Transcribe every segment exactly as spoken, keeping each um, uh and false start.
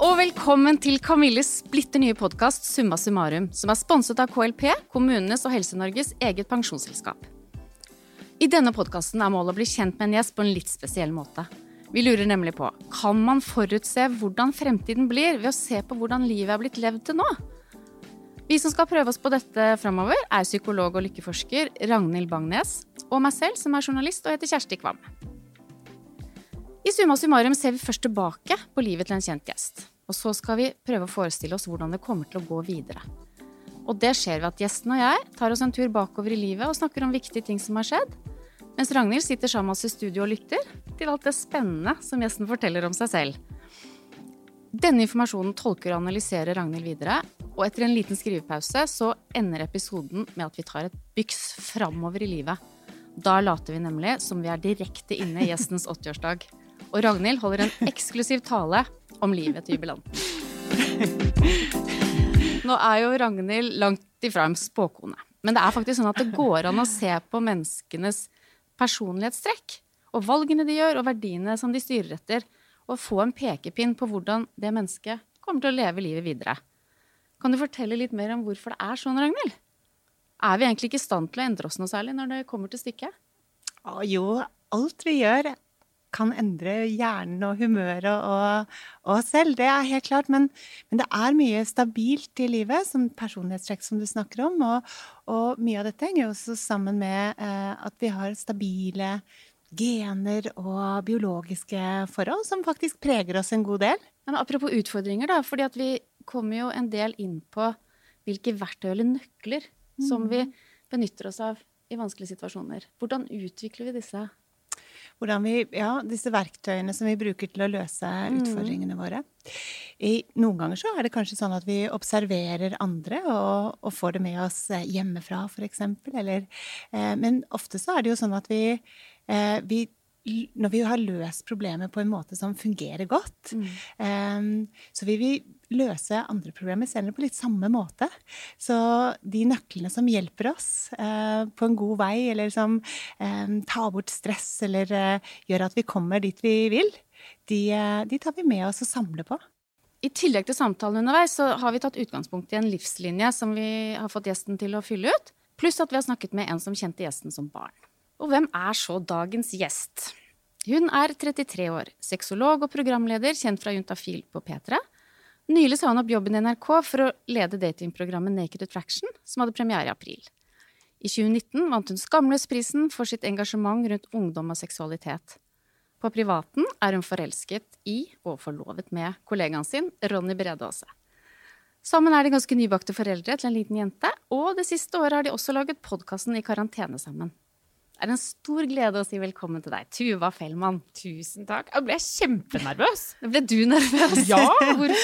Og velkommen til Camilles splitter nye podcast Summa Summarum, som er sponset av K L P, kommunenes og HelseNorges eget pensjonsselskap. I denne podcasten er målet å bli kjent med en gjest på en litt spesiell måte. Vi lurer nemlig på, kan man forutse hvordan fremtiden blir ved å se på hvordan livet er blitt levd til nå? Vi som skal prøve oss på dette fremover er psykolog og lykkeforsker Ragnhild Bangnes, og meg selv som er journalist og heter Kersti Kwam. I Summa Summarum ser vi først tilbake på livet til en kjent gjest, og så skal vi prøve å forestille oss hvordan det kommer til å gå videre. Og det skjer ved at gjesten og jeg tar oss en tur bakover i livet og snakker om viktige ting som har skjedd, mens Ragnhild sitter sammen med oss I studio og lytter til alt det spennende som gjesten forteller om seg selv. Denne informasjonen tolker og analyserer Ragnhild videre, og etter en liten skrivepause så ender episoden med at vi tar et byks fremover I livet. Da later vi nemlig som vi er direkte inne I gjestens åttiårsdag. Og Ragnhild holder en eksklusiv tale om livet til jubilanten. Nå er jo Ragnhild langt ifra en spåkone, men det er faktisk sånn at det går an å se på menneskenes personlighetstrekk, og valgene de gjør, og verdiene som de styrer etter, og få en pekepinn på hvordan det mennesket kommer til å leve livet videre. Kan du fortelle litt mer om hvorfor det er sånn, Ragnhild? Er vi egentlig ikke I stand til å endre oss noe særlig når det kommer til stykket? Ah, jo, alt vi gjør kan endre hjernen og humøret og, og selv, det er helt klart, men, men det er mye stabilt I livet, som personlighetstrekk som du snakker om, og, og mye av dette henger jo også sammen med eh, at vi har stabile gener og biologiske forhold, som faktisk preger oss en god del. Men apropos utfordringer da, fordi at vi kommer jo en del inn på hvilke verktøy eller nøkler mm. som vi benytter oss av I vanskelige situasjoner. Hvordan utvikler vi disse hvordan vi, ja, disse verktøyene som vi bruker til å løse utfordringene våre. I, noen ganger så er det kanskje sånn at vi observerer andre og, og får det med oss hjemmefra, for eksempel. Eller, eh, men ofte så er det jo sånn at vi, eh, vi, når vi har løst problemer på en måte som fungerer godt, mm. eh, så vil vi løse andre problemer senere på litt samme måte. Så de nøklene som hjelper oss eh, på en god vei, eller som eh, tar bort stress, eller eh, gjør at vi kommer dit vi vil, de, eh, de tar vi med oss og samler på. I tillegg til samtalen underveis, så har vi tatt utgangspunkt I en livslinje som vi har fått gjesten til å fylle ut, pluss at vi har snakket med en som kjente gjesten som barn. Og hvem er så dagens gjest? Hun er trettitre år, seksolog og programleder, kjent fra Juntafil på Petra. Nylig sa hun opp jobben I NRK for å lede datingprogrammet Naked Attraction, som hadde premiere I april. I tjuenitten vant hun Skamlesprisen for sitt engasjement rundt ungdom og seksualitet. På privaten er hun forelsket I og forlovet med kollegaen sin, Ronny Bredåse. Sammen er de ganske nybakte foreldre til en liten jente, og det siste året har de også laget podcasten I karantene sammen. Det er en stor glede å si velkommen til deg, Tuva Fellman. Tusen takk. Jeg ble kjempenervøs. Ble du nervøs? Ja, hvorfor?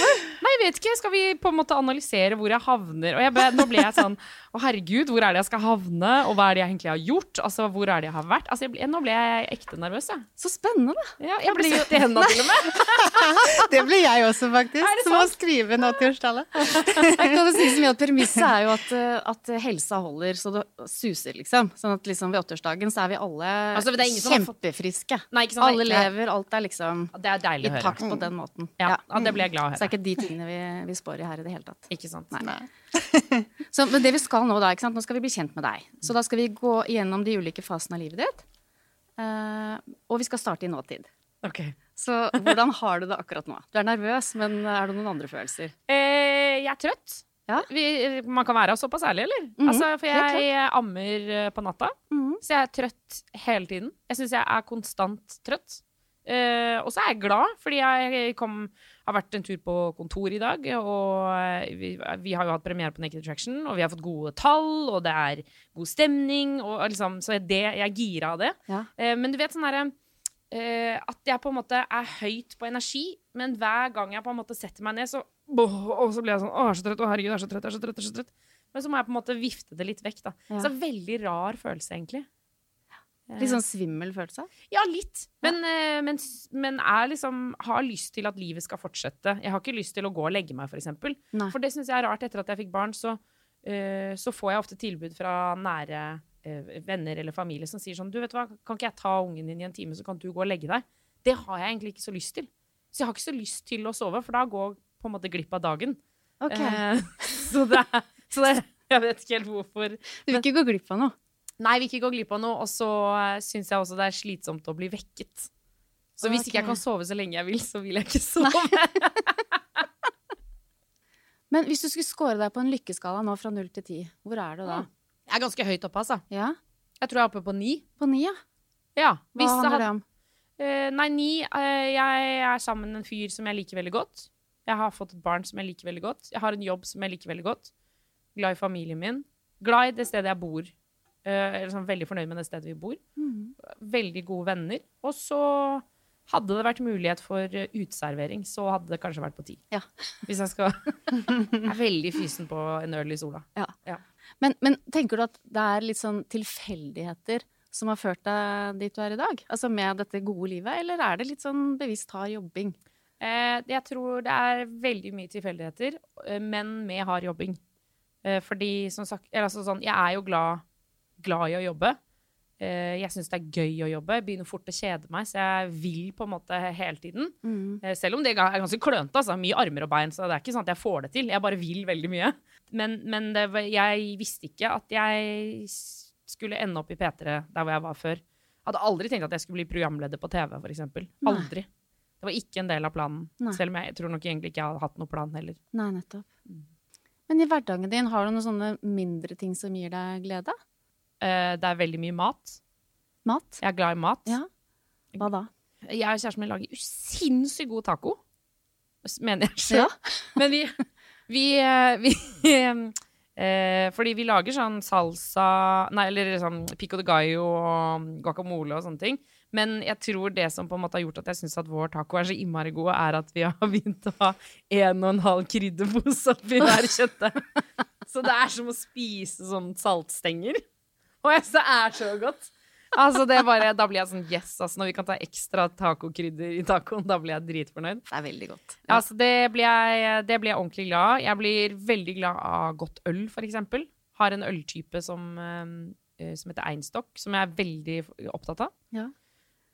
Nei, jeg vet ikke. Skal vi på en måte analysere hvor jeg havner? Og jeg ble, nå ble jeg sånn, å herregud, hvor er det jeg skal havne? Og hva er det jeg egentlig har gjort? Altså, hvor er det jeg har vært? Altså, jeg ble, nå ble jeg ekte nervøs, ja. Så spennende. Ja, jeg ble søtt I hendene til og med. Det ble jeg også, faktisk. Som å skrive en åttiårstallet. Jeg kan si så mye at premisset er jo at, at helsa holder, så det suser, liksom. Sånn at liksom ved åttiårsdagen så er vi alle altså, er kjempefriske. Nei, ikke sånn, alle lever, alt er liksom det er I takt på den måten. Ja, ja. ja det blir jeg glad å høre. Så er ikke de tingene vi, vi spår I her I det hele tatt. Ikke sant? Nei. Nei. Så, men det vi skal nå da, ikke sant? Nå skal vi bli kjent med deg. Så da skal vi gå gjennom de ulike fasene av livet ditt. Uh, og vi skal starte I nåtid. Ok. Så hvordan har du det akkurat nå? Du er nervøs, men er det noen andre følelser? Eh, jeg er trøtt. Ja. Vi, man kan være såpass ærlig, eller? Mm-hmm. Altså, for jeg, jeg ammer på natta, mm-hmm. så jeg er trøtt hele tiden. Jeg synes jeg er konstant trøtt. Eh, og så er jeg glad, fordi jeg kom, har vært en tur på kontor I dag, og vi, vi har jo hatt premiere på Naked Attraction, og vi har fått gode tall, og det er god stemning, og liksom, så det, jeg girer av det. Ja. Eh, men du vet sånn her, eh, at jeg på en måte er høyt på energi, men hver gang jeg på en måte setter meg ned, så og så blir jeg sånn, åh, så trøtt, åh, herregud, jeg er så trøtt, jeg er så trøtt, jeg er så trøtt. Men så må jeg på en måte vifte det litt vekk, da. Ja. Så veldig rar følelse, egentlig. Litt sånn svimmel følelse? Ja, litt. Men, ja. men, men er liksom, har lyst til at livet skal fortsette. Jeg har ikke lyst til å gå og legge meg, for eksempel. Nei. For det synes jeg er rart, etter at jeg fikk barn, så, uh, så får jeg ofte tilbud fra nære uh, venner eller familie som sier sånn, du vet hva, kan ikke jeg ta ungen din I en time, så kan du gå og legge deg? Det har jeg egentlig ikke så lyst til. Så jeg har ikke så lyst til å sove, for da går på en måte glipp av dagen. Ok. Eh, så, det er, så det er, jeg vet ikke helt hvorfor. Du vil ikke gå glipp av noe? Nei, vi vil ikke gå glipp av noe, og så synes jeg også det er slitsomt å bli vekket. Så hvis okay. ikke jeg kan sove så lenge jeg vil, så vil jeg ikke sove. Men hvis du skulle score deg på en lykkeskala nå fra null til ti, hvor er du da? Jeg er ganske høyt oppe, altså. Ja. Jeg tror jeg er oppe på ni. På ni, ja? Ja. Hva handler det om? Uh, nei, ni. Uh, jeg er sammen med en fyr som jeg liker veldig godt. Jeg har fått et barn som jeg liker veldig godt. Jeg har en jobb som jeg liker veldig godt. Glad i familien min. Glad i det stedet jeg bor. Uh, eller sånn, veldig fornøyd med det stedet vi bor. Mm. Veldig gode venner. Og så hadde det vært mulighet for utservering, så hadde det kanskje vært på ti. Ja. Hvis jeg skal... jeg er veldig fysen på en øl i sola. Ja. Ja. Men, men tenker du at det er litt sånn tilfeldigheter som har ført deg dit du er i dag? Altså med dette gode livet, eller er det litt sånn bevisst hard jobbing? Eh, jeg tror det er veldig mye tilfeldigheter, men med hard jobbing. Eh, fordi, som sagt, altså sånn, jeg er jo glad, glad i å jobbe. Eh, jeg synes det er gøy å jobbe. Jeg begynner fort å kjede meg, så jeg vil på en måte hele tiden. Mm. Eh, selv om det er ganske klønt, altså. Mye armer og bein, så det er ikke sånn at jeg får det til. Jeg bare vil veldig mye. Men, men det, jeg visste ikke at jeg... skulle ende opp i Petra, der hvor jeg var før. Jeg hadde aldri tenkt at jeg skulle bli programleder på T V, for eksempel. Aldri. Nei. Det var ikke en del av planen. Nei. Selv om jeg, jeg tror nok egentlig ikke jeg hadde hatt noen plan heller. Nei, nettopp. Mm. Men i hverdagen din, har du noen sånne mindre ting som gir deg glede? Eh, det er veldig mye mat. Mat? Jeg er glad i mat. Ja. Hva da? Jeg og kjæresten min lager usinnssykt god taco. Mener jeg selv. Ja. Men vi... vi, vi, vi Eh, fordi vi lager sånn salsa Nei, eller sånn pico de gallo og guacamole og sånne ting. Men jeg tror det som på en måte har gjort at jeg synes at vår taco er så innmari god, er at vi har begynt å ha en og en halv krydderpose oppi hver kjøttet. Så det er som å spise sånn saltstenger. Og jeg synes det er så godt. Altså det er bare, da blir jeg sånn, yes, altså når vi kan ta ekstra tacokrydder i tacoen, da blir jeg dritfornøyd. Det er veldig godt. Ja. Altså det blir, jeg, det blir jeg ordentlig glad. Jeg blir veldig glad av godt øl, for eksempel. Har en øltype som, som heter Einstock, som jeg er veldig opptatt av. Ja.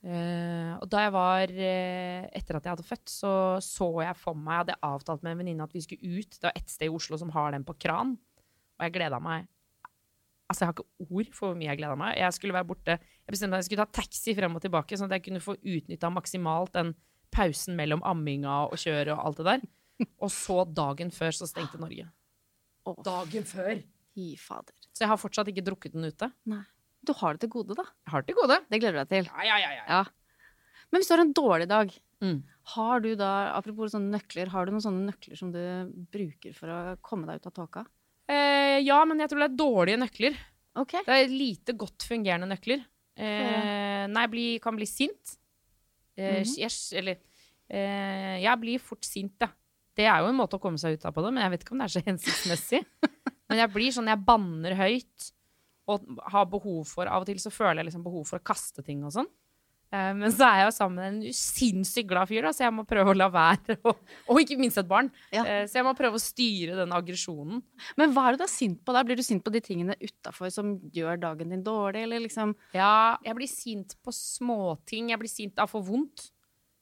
Uh, og da jeg var, uh, etter at jeg hadde født, så så jeg for meg, jeg hadde avtalt med en venninne at vi skulle ut. Det var et sted i Oslo som har den på kran, og jeg gledet meg. Altså, jeg har ikke ord for hvor mye jeg gleder meg. Jeg skulle være borte. Jeg bestemte at jeg skulle ta taxi frem og tilbake, sånn at jeg kunne få utnyttet maksimalt den pausen mellom amminga og kjøret og alt det der. Og så dagen før så stengte Norge. Åh. Dagen før? Fy fader. Så jeg har fortsatt ikke drukket den ute. Nei. Du har det til gode, da. Jeg har det til gode. Det gleder du deg til. Ja, ja, ja. ja. ja. Men hvis du har en dårlig dag, mm. har du da, apropos sånne nøkler, har du noen sånne nøkler som du bruker for å komme deg ut av tåka? Eh, ja, men jeg tror det er dårlige nøkler. Okay. Det er lite godt fungerende nøkler. Eh, nei, jeg bli, kan bli sint. Eh, mm-hmm. jeg, eller, eh, jeg blir fort sint, ja. Det er jo en måte å komme seg ut av på det, men jeg vet ikke om det er så hensiktsmessig. Men jeg blir sånn, jeg banner høyt, og har behov for, av og til så føler jeg liksom behov for å kaste ting og sånn. Eh, men så er jeg jo sammen med en sinnssykt glad fyr, da, så jeg må prøve å la være, og, og ikke minst et barn. Ja. Eh, så jeg må prøve å styre den aggresjonen. Men hva er du da sint på der? Blir du sint på de tingene utenfor som gjør dagen din dårlig, eller liksom? Ja, jeg blir sint på småting. Jeg blir sint av for vondt.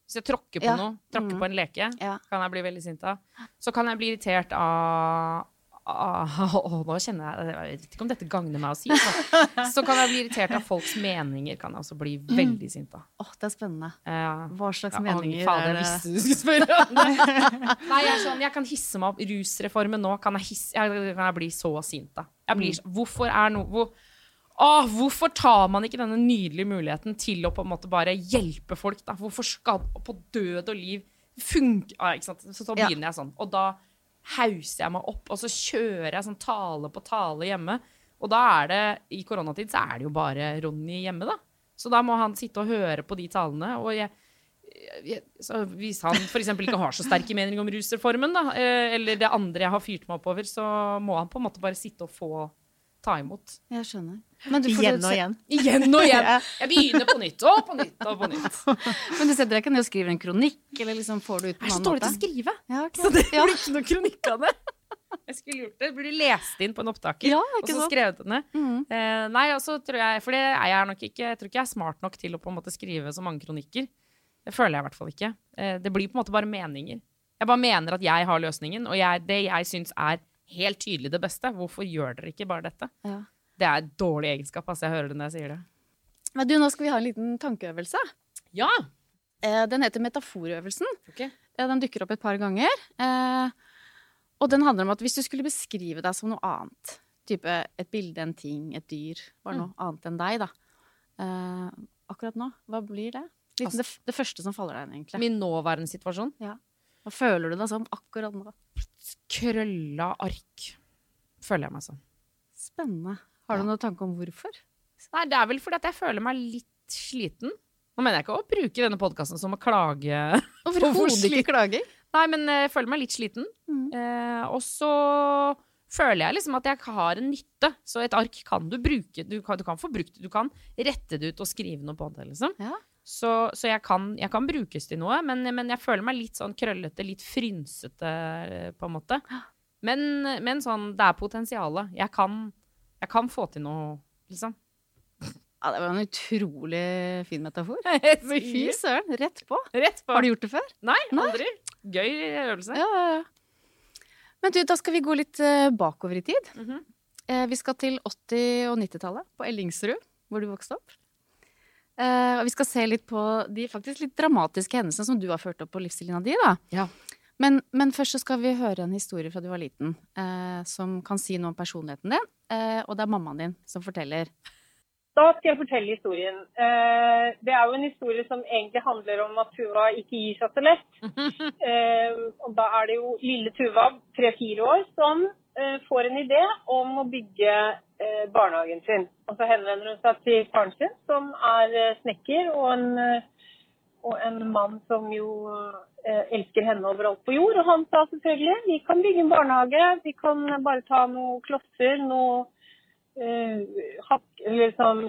Hvis jeg tråkker på ja. noe, tråkker mm. på en leke, ja. kan jeg bli veldig sint av. Så kan jeg bli irritert av... Åh, åh, nå kjenner jeg jeg vet ikke om dette gagner meg å si så. så kan jeg bli irritert av folks meninger, kan jeg også bli veldig sint da. Åh, oh, det er spennende. uh, Hva slags ja, meninger fader, er det? Jeg visste du skulle spørre om det. Nei, jeg, sånn, jeg kan hisse meg opp rusreformen nå, kan jeg, hisse, jeg, kan jeg bli så sint da. Jeg blir, mm. Hvorfor er no, hvor, åh, hvorfor tar man ikke denne nydelige muligheten til å på en måte bare hjelpe folk da? Hvorfor skal på død og liv funke? Ah, ikke sant? Så, så begynner ja. jeg sånn, og da hauser jeg meg opp, og så kjører jeg sånn tale på tale hjemme. Og da er det, i koronatid, så er det jo bare Ronny hjemme da. Så da må han sitte og høre på de talene, og jeg, jeg, så hvis han for eksempel ikke har så sterke meninger om rusreformen da, eller det andre jeg har fyrt meg oppover, så må han på en måte bare sitte og få ta imot. Jeg skjønner. Men du får igjen og igjen. Igjen og igjen. Jeg begynner på nytt, og på nytt, og på nytt. Men du setter deg ikke ned og skriver en kronikk, eller liksom får du ut på en annen måte? Jeg er så dårlig til å skrive, ja, okay. så det blir ja. ikke noen kronikk av det. Jeg skulle gjort det, det blir lest inn på en opptaker, ja, og så skrevet den ned. Mm. Eh, nei, og så tror jeg, for det er jeg nok ikke, jeg tror ikke jeg er smart nok til å på en måte skrive så mange kronikker. Det føler jeg i hvert fall ikke. Eh, det blir på en måte bare meninger. Jeg bare mener at jeg har løsningen, og jeg, det jeg synes er helt tydelig det beste. Hvorfor gjør dere ikke bare dette? Ja. Det er et dårlig egenskap, altså jeg hører det når jeg sier det. Men du, nå skal vi ha en liten tankeøvelse. Ja! Eh, den heter metaforøvelsen. Okay. Eh, den dukker opp et par ganger. Eh, og den handler om at hvis du skulle beskrive deg som noe annet, type et bilde, en ting, et dyr, bare noe mm. annet enn deg da. Eh, akkurat nå, hva blir det? Altså, det, det første som faller deg inn egentlig. Min nåværende situasjon? Ja. Hva føler du deg som akkurat nå? Krølla ark, føler jeg meg som. Spennende. Har du ja. Noen tanke om hvorfor? Nei, det er vel fordi at jeg føler meg litt sliten. Nå mener jeg ikke å bruke denne podcasten som å klage. Overhodet ikke klage. Nei, men jeg føler meg litt sliten. Mm. Eh, og så føler jeg liksom at jeg har en nytte. Så et ark kan du bruke. Du kan, du kan få brukt det. Du kan rette det ut og skrive noe på det, liksom. Ja. Så, så jeg, kan, jeg kan brukes til noe, men, men jeg føler meg litt sånn krøllete, litt frynsete på en måte. Men, men sånn, det er potensialet. Jeg kan, jeg kan få til noe, liksom. Ja, det var en utrolig fin metafor. Fy søren, rett på. Rett på. Har du gjort det før? Nei, aldri. Nei. Gøy øvelse. Ja, ja, ja. Men du, da skal vi gå litt bakover i tid. Mm-hmm. Eh, vi skal til åtti- og nittitallet på Ellingsrud, hvor du vokste opp. Uh, og vi skal se litt på de faktisk litt dramatiske hendelsene som du har ført opp på livsstilen di, da. Ja. Men, men først så skal vi høre en historie fra du var liten, uh, som kan si noe om personligheten din, uh, og det er mammaen din som forteller. Da skal jeg fortelle historien. Uh, det er jo en historie som egentlig handler om at Tuva ikke gir seg så lett. Uh, og da er det jo lille Tuva, tre-fire år, som uh, får en idé om å bygge barnehagen sin. Og så henvender hun seg til faren sin, som er snekker, og en, og en mann som jo elsker henne overalt på jord. Og han sa selvfølgelig, vi kan bygge en barnehage, vi kan bare ta noen klosser, noen eh, liksom,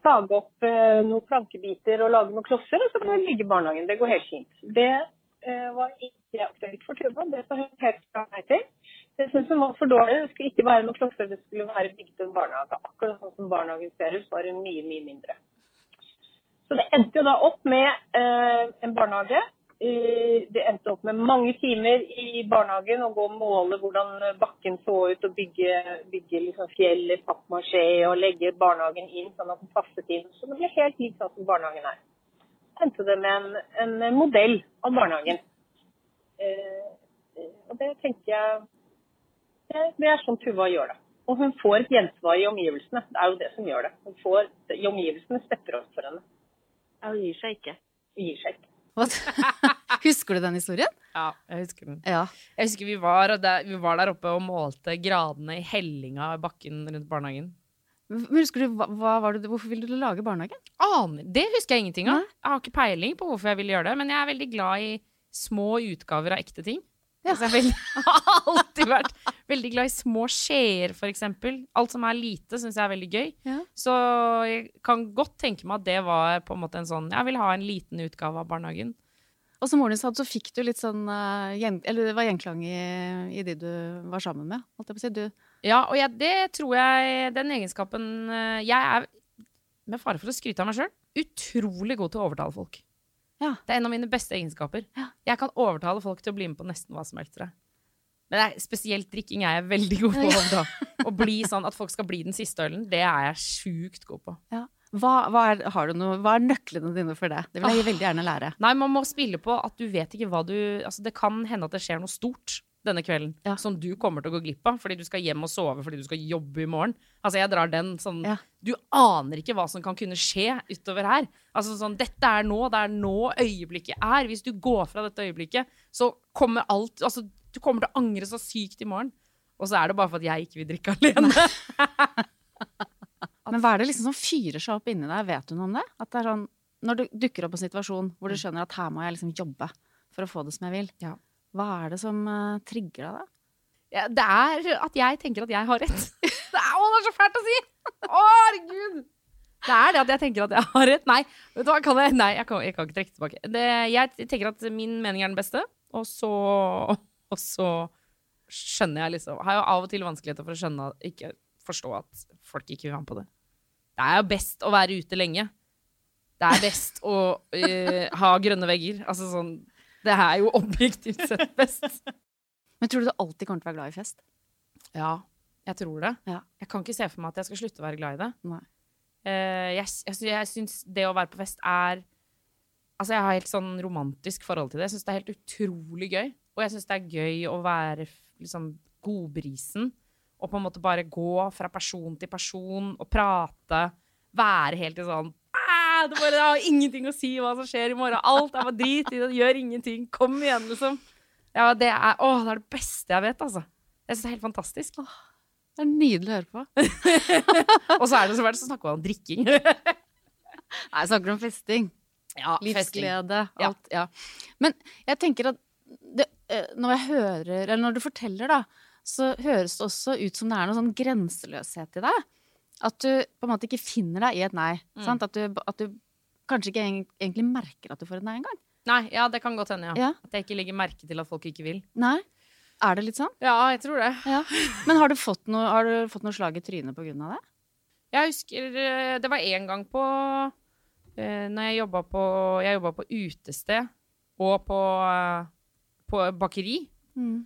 sage opp eh, noen plankebiter og lage noen klosser, og så kan vi bygge barnehagen. Det går helt fint. Det eh, var ikke aktuelt for Tuva, det sa hun helt fra meg til. Jeg synes hun var for dårlig. Det skulle ikke være noen klosser, det skulle være bygget en barnehage. Akkurat sånn som barnehagen ser ut, var hun mye, mye mindre. Så det endte jo da opp med eh, en barnehage. Det endte opp med mange timer i barnehagen og gå og måle hvordan bakken så ut og bygge, bygge liksom fjell, pappmasjé og legge barnehagen inn sånn at den passet inn. Så det ble helt likt sånn som barnehagen er. Endte det med en, en modell av barnehagen. Eh, og det tenkte jeg... Det er sånn Tuva gjør det. Og hun får et gjensvar i omgivelsene. Det er jo det som gjør det. Hun får i omgivelsene stepper opp for henne. Ja, hun gir seg ikke. Hun gir seg ikke. Husker du den historien? Ja, jeg husker den. Ja. Jeg husker vi var, der, vi var der oppe og målte gradene i hellinga i bakken rundt barnehagen. Men husker du, hva var det, hvorfor ville du lage barnehagen? Aner, det husker jeg ingenting av. Jeg har ikke peiling på hvorfor jeg ville gjøre det, men jeg er veldig glad i små utgaver av ekte ting. Ja. Altså, jeg har alltid vært veldig glad i små skjeer, for eksempel. Alt som er lite synes jeg er veldig gøy. Ja. Så jeg kan godt tenke meg at det var på en måte en sånn, jeg vil ha en liten utgave av barnehagen. Og som moren din sa, så fikk du litt sånn, uh, gjen, eller det var gjenklang i, i det du var sammen med, holdt jeg på å si. Du... Ja, og jeg, det tror jeg, den egenskapen, uh, jeg er, med fare for å skryte av meg selv, utrolig god til å overtale folk. Ja. Det er en av mine beste egenskaper. Ja. Jeg kan overtale folk til å bli med på nesten hva som helst. Men det er, spesielt drikking er jeg veldig god på. Ja. Å bli sånn at folk skal bli den siste ølen, det er jeg sjukt god på. Ja. Hva, hva, er, har du noe, hva er nøklene dine for det? Det vil jeg ah. veldig gjerne lære. Nei, man må spille på at du vet ikke hva du... Altså, det kan hende at det skjer noe stort denne kvelden, ja. Som du kommer til å gå glipp av, fordi du skal hjem og sove, fordi du skal jobbe i morgen. Altså, jeg drar den sånn, ja. Du aner ikke hva som kan kunne skje utover her. Altså sånn, dette er nå, det er nå øyeblikket er. Hvis du går fra dette øyeblikket, så kommer alt, altså, du kommer til å angre så sykt i morgen. Og så er det bare for at jeg ikke vil drikke alene. Men hva er det liksom som fyrer seg opp inni deg? Vet du noe om det? At det er sånn, når du dukker opp en situasjon hvor du skjønner at her må jeg liksom jobbe for å få det som jeg vil. Ja. Hva er det som uh, trigger deg da? Ja, det er at jeg tenker at jeg har rett. Det er, å, det er så fælt å si! Å, herregud! Det er det at jeg tenker at jeg har rett. Nei, vet du hva, kan jeg, nei, jeg, kan, jeg kan ikke trekke tilbake. Det, jeg tenker at min mening er den beste, og så, og så skjønner jeg liksom. Har jo av og til vanskeligheter for å skjønne, ikke forstå at folk ikke vil være med på det. Det er jo best å være ute lenge. Det er best å uh, ha grønne vegger. Altså sånn... Det här är ju objektivt sett bäst. Men tror du att du alltid kommer att vara glad I fest? Ja, jag tror det. Ja. Jag kan inte se för mig att jag ska sluta vara glad I det. Nej. Eh, jag jag syns det att vara på fest är alltså jag har helt sån romantisk förhållande till det. Jag syns det är helt otroligt gøy och jag syns det är gøy att vara liksom godbrisen och på en måte bara gå från person till person och prata, vara helt I sån det bare det har ingenting å si hva som skjer I morgen. Alt er bare drit I det, gjør ingenting. Kom igjen, liksom. Ja, det er, åh, det er det beste jeg vet, altså. Jeg synes det er helt fantastisk. Åh, det er nydelig å høre på. Og så er det så verdt, så snakker vi om drikking. Nei, snakker om festing. Ja, livsglede, festing. Alt, ja. Ja. Men jeg tenker at det, når jeg hører, eller når du forteller da, så høres det også ut som det er noe sånn grenseløshet I deg. At du på en måte ikke finner deg I et nei, mm. sant? At du, at du kanskje ikke egentlig merker at du får et nei en gang. Nei, ja, det kan godt hende, ja. ja. At jeg ikke legger merke til at folk ikke vil. Nei, er det litt sånn? Ja, jeg tror det. Ja. Men har du fått noe, har du fått noe slag I trynet på grunn av det? Jeg husker, det var en gang på, når jeg jobbet på, jeg jobbet på utested, og på, på bakeri. Mm.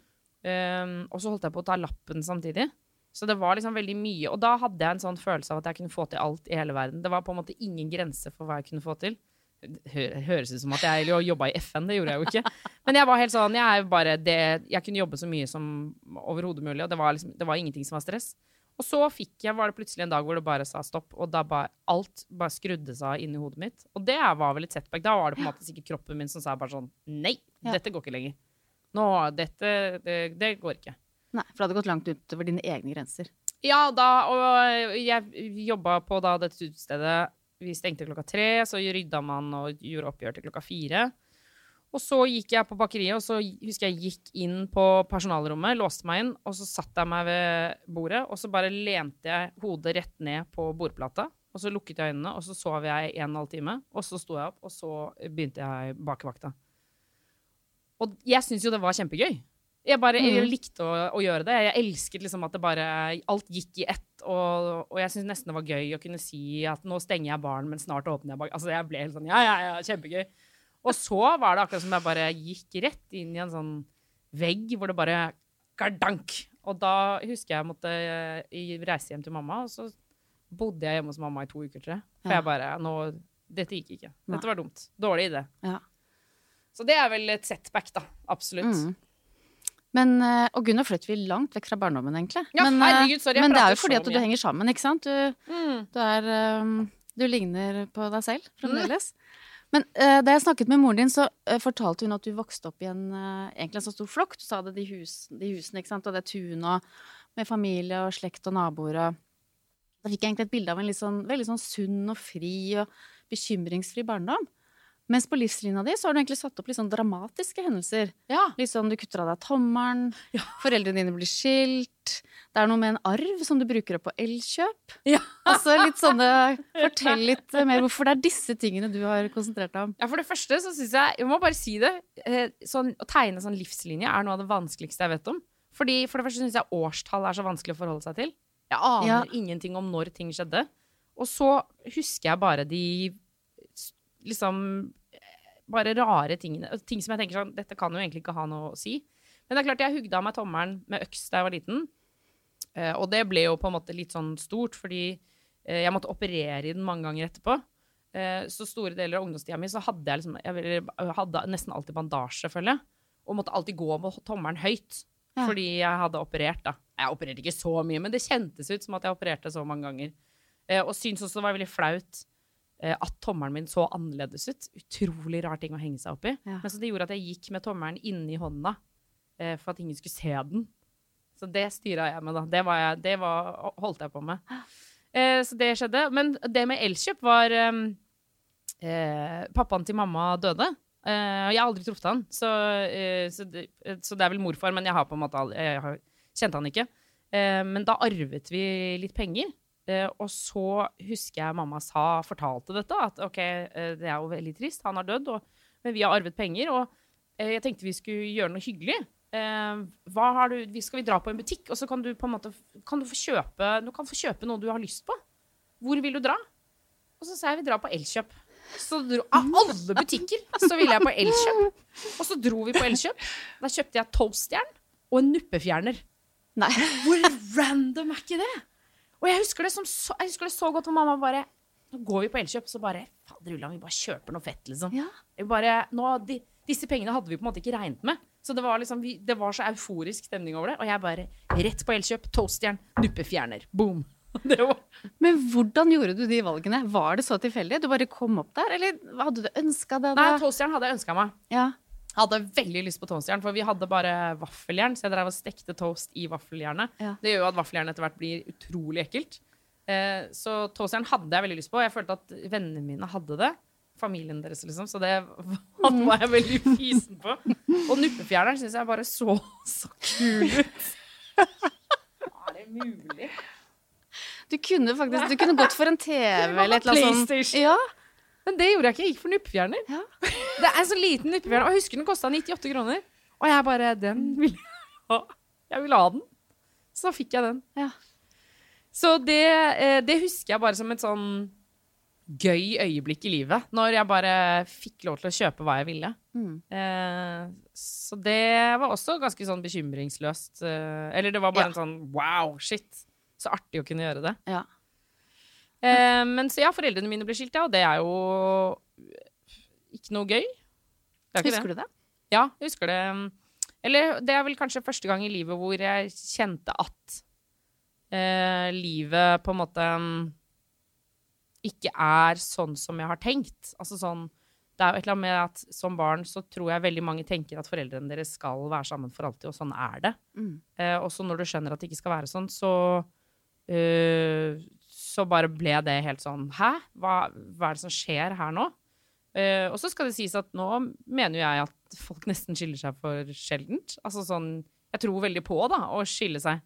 Um, og så holdt jeg på å ta lappen samtidig. Så det var liksom veldig mye, og da hadde jeg en sånn følelse av at jeg kunne få til alt I hele verden. Det var på en måte ingen grense for hva jeg kunne få til. Hør, høres ut som at jeg jobbet I F N, det gjorde jeg jo ikke. Men jeg var helt sånn, jeg, bare det, jeg kunne jobbe så mye som overhodet mulig, og det var, liksom, det var ingenting som var stress. Og så fikk jeg, var det plutselig en dag hvor det bare sa stopp, og da bare, alt bare skrudde seg inn I hodet mitt. Og det var vel et setback, da var det på en måte sikkert kroppen min som sa bare sånn, nei, dette går ikke lenger. Nå, dette, det, det går ikke. Nej, för det hade gått långt ut över dina egna gränser. Ja, då och jag jobbade på då det utstället. Vi stängde klockan tre så rydda man och gjorde uppgör till klockan fyra. Och så gick jag på bakeriet och så huskar jag gick in på personalrummet, låste mig in och så satt jag mig vid bordet och så bara lente jag hodet rätt ner på bordplata och så lukkade jag ögonen och så sov jag I en och en halv timme och så stod jag upp och så började jag bakvakta. Och jag syns ju det var jättegøy. Jag bara mm. likte att göra det. Jag älskade liksom att det bara allt gick I ett och och jag syns nästan det var gøy att kunna si att nu stänger jag barn men snart öppnar jag bak. Alltså jag blev helt sån ja ja ja jättegøy. Och så var det akkurat som jag bara gick rätt in I en sån vägg hvor det bara gardank. Och då huskar jag måtte I resa hem till mamma och så bodde jag hemma hos mamma I två veckor tror jag. För jag bara nu detta gick inte. Detta var dumt. Dålig idé. Ja. Så det är väl ett setback då, absolut. Mm. Men, og Gunnar flytter vi langt vekk fra barndommen egentlig. Ja, men, herregud, sorry, men det er jo fordi at du henger sammen, ikke sant? Du, mm. du, er, du ligner på deg selv fremdeles. Mm. Men da jeg snakket med moren din, så fortalte hun at du vokste opp I en, egentlig en så stor flokk. Du sa det de, hus, de husene, ikke sant? Og det tun og med familie og slekt og naboer. Og da fikk jeg egentlig et bilde av en litt sånn, veldig sånn sunn og fri og bekymringsfri barndom. Mens på livslinja di så har du egentlig satt opp litt sånn dramatiske hendelser. Ja. Litt sånn du kutter av deg tommeren, ja. Foreldrene dine blir skilt, det er noe med en arv som du bruker opp på elkjøp. Ja. Altså litt sånne, fortell litt mer hvorfor det er disse tingene du har konsentrert deg om. Ja, for det første så synes jeg, jeg må bare si det, sånn, å tegne sånn livslinje er noe av det vanskeligste jeg vet om. Fordi for det første synes jeg årstall er så vanskelig å forholde seg til. Jeg aner ja. Ingenting om når ting skjedde. Og så husker jeg bare de... liksom bara rare ting ting som jag tänker sån detta kan ju egentligen inte ha något att si. Men det är klart jag huggade av mig tommern med öx där jag var liten. Eh och det blev ju på något sätt lite sån stort fördi eh, jag måste operera I den många gånger efterpå. Eh så stora delar av ungdomstiden min så hade jag liksom jag hade nästan alltid bandage fölle och måste alltid gå med tommern högt ja. Fördi jag hade opererat då. Jag opererade inte så mycket men det kändes ut som att jag opererade så många gånger. Eh och syns också var väldigt flaut. At tommeren min så annerledes ut. Utrolig rar ting å henge seg opp I. Ja. Men så det gjorde at jeg gikk med tommeren inne I hånda, eh, for at ingen skulle se den. Så det styret jeg med da. Det, var jeg, det var, holdt jeg på med. Eh, så det skjedde. Men det med elkjøp var, eh, pappaen til mamma døde. Eh, jeg har aldri truffet han. Så, eh, så, det, så det er vel morfar, men jeg har på en måte aldri, jeg har, kjente han ikke. Eh, men da arvet vi litt penger. Uh, og så husker jeg mamma sa, fortalte dette, at ok, uh, det er jo veldig trist, han har dødd, og, men vi har arvet penger, og uh, jeg tenkte vi skulle gjøre noe hyggelig. Uh, hva har du, vi skal vi dra på en butikk, og så kan du på en måte, kan du få kjøpe, du kan få kjøpe noe du har lyst på. Hvor vil du dra? Og så sa jeg, vi drar på elkjøp. så dro, av alle butikker så ville jeg på Elkjøp. Og så dro vi på Elkjøp. Da kjøpte jeg toastjern og en nuppefjerner. Nei. Hvor random er ikke det? Og jeg husker det, som så, jeg husker det så godt, hvor mamma bare, nå går vi på Elkjøp, så bare, fader Ulla, vi bare kjøper noe fett liksom. Ja. Vi bare, nå, de, disse pengene hadde vi på en måte ikke regnet med. Så det var liksom, vi, det var så euforisk stemning over det. Og jeg bare, rett på Elkjøp, toastjern, nuppefjerner. Boom. Var... Men hvordan gjorde du de valgene? Var det så tilfeldig? Du bare kom opp der, eller hadde du ønsket det? Da? Nei, toastjern hadde jeg ønsket meg. Ja. Hadde veldig lyst på toastjern, for vi hadde bare vaffeljern, så jeg drev og stekte toast i vaffeljernet. Ja. Det gjør jo at vaffeljern etter hvert blir utrolig ekkelt. Eh, så toastjern hadde jeg veldig lyst på, og jeg følte at vennene mine hadde det, familien deres liksom, så det var jeg veldig fisen på. Og nuppefjerneren synes jeg bare så, så kul ut. Var det mulig? Du kunne faktisk, du kunne gått for en T V eller et eller annet sånt. Ja. Men det gjorde jeg ikke, jeg gikk for nuppefjerner. Ja. Det er en sånn liten nuppefjerner, og jeg husker den kostet nittiåtte kroner. Og jeg bare, den vil ha. Jeg vil ha den. Så da fikk jeg den. Ja. Så det, det husker jeg bare som et sånn gøy øyeblikk i livet, når jeg bare fikk lov til å kjøpe hva jeg ville. Mm. Eh, så det var også ganske sånn bekymringsløst. Eh, eller det var bare ja. En sånn, wow, shit. Så artig å kunne gjøre det. Ja. Eh, men så ja, foreldrene mine ble skilt, ja, og det er jo ikke noe gøy. Ikke husker det. Du det? Ja, jeg husker det. Eller det er vel kanskje første gang i livet hvor jeg kjente at eh, livet på en måte... ikke er sånn som jeg har tenkt. Altså sånn, det er jo et eller annet med at som barn så tror jeg veldig mange tenker at foreldrene deres skal være sammen for alltid, og sånn er det. Mm. Eh, og så når du skjønner at det ikke skal være sånn, så, eh, så bare ble det helt sånn, hæ? Hva, hva er det som skjer her nå? Eh, og så skal det sies at nå mener jeg at folk nesten skiller seg for sjeldent. Altså sånn, jeg tror veldig på da, å skille seg.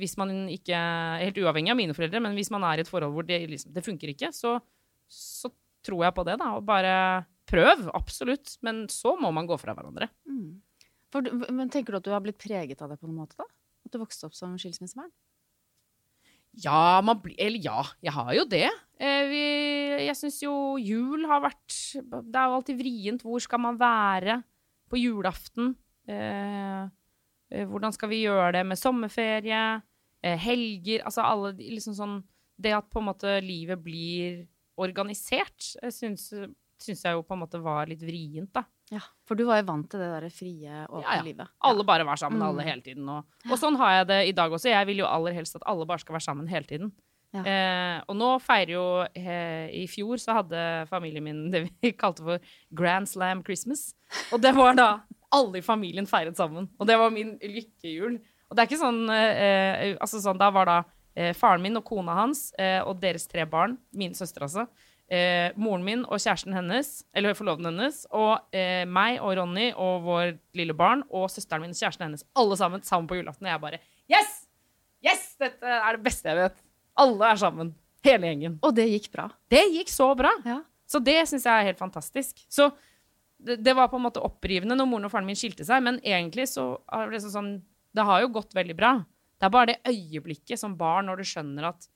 Hvis man ikke, helt uavhengig av mine foreldre, men hvis man er i et forhold hvor det, liksom, det funker ikke, så, så tror jeg på det da, og bare prøv, absolutt, men så må man gå fra hverandre. Mm. For, men tenker du at du har blitt preget av det på noen måte da? At du vokste opp som skilsmissebarn? Ja, man blir, eller ja, jeg har jo det. Eh, vi, jeg synes jo jul har vært, det er jo alltid vrient, hvor skal man være på julaften? Eh... Hvordan skal vi gjøre det med sommerferie, helger, altså alle liksom sånn, det at på en måte livet blir organisert, synes, synes jeg jo på en måte var litt vrient da. Ja, for du var jo vant til det der frie åpne ja, ja. Livet. Alle bare var sammen, mm. alle hele tiden. Og, og sånn har jeg det i dag også, jeg vil jo aller helst at alle bare skal være sammen hele tiden. Ja. Eh, og nå feirer jo, eh, i fjor så hadde familien min det vi kalte for Grand Slam Christmas, og det var da alle i familien feiret sammen, og det var min lykkejul. Og det er ikke sånn, eh, altså sånn, da var da eh, faren min og kona hans, eh, og deres tre barn, min søster altså, eh, moren min og kjæresten hennes, eller forloveden hennes, og eh, meg og Ronny og vår lille barn, og søsteren min og kjæresten hennes, alle sammen, sammen på julaften, og jeg bare, yes! Yes! Dette er det beste jeg vet. Alle er sammen, hele gjengen. Og det gikk bra. Det gikk så bra. Ja. Så det synes jeg er helt fantastisk. Så det var på en måte opprivende når moren og faren min skilte seg, men egentlig så er det sånn, det har jo gått veldig bra. Det er bare det øyeblikket som barn, når du skjønner at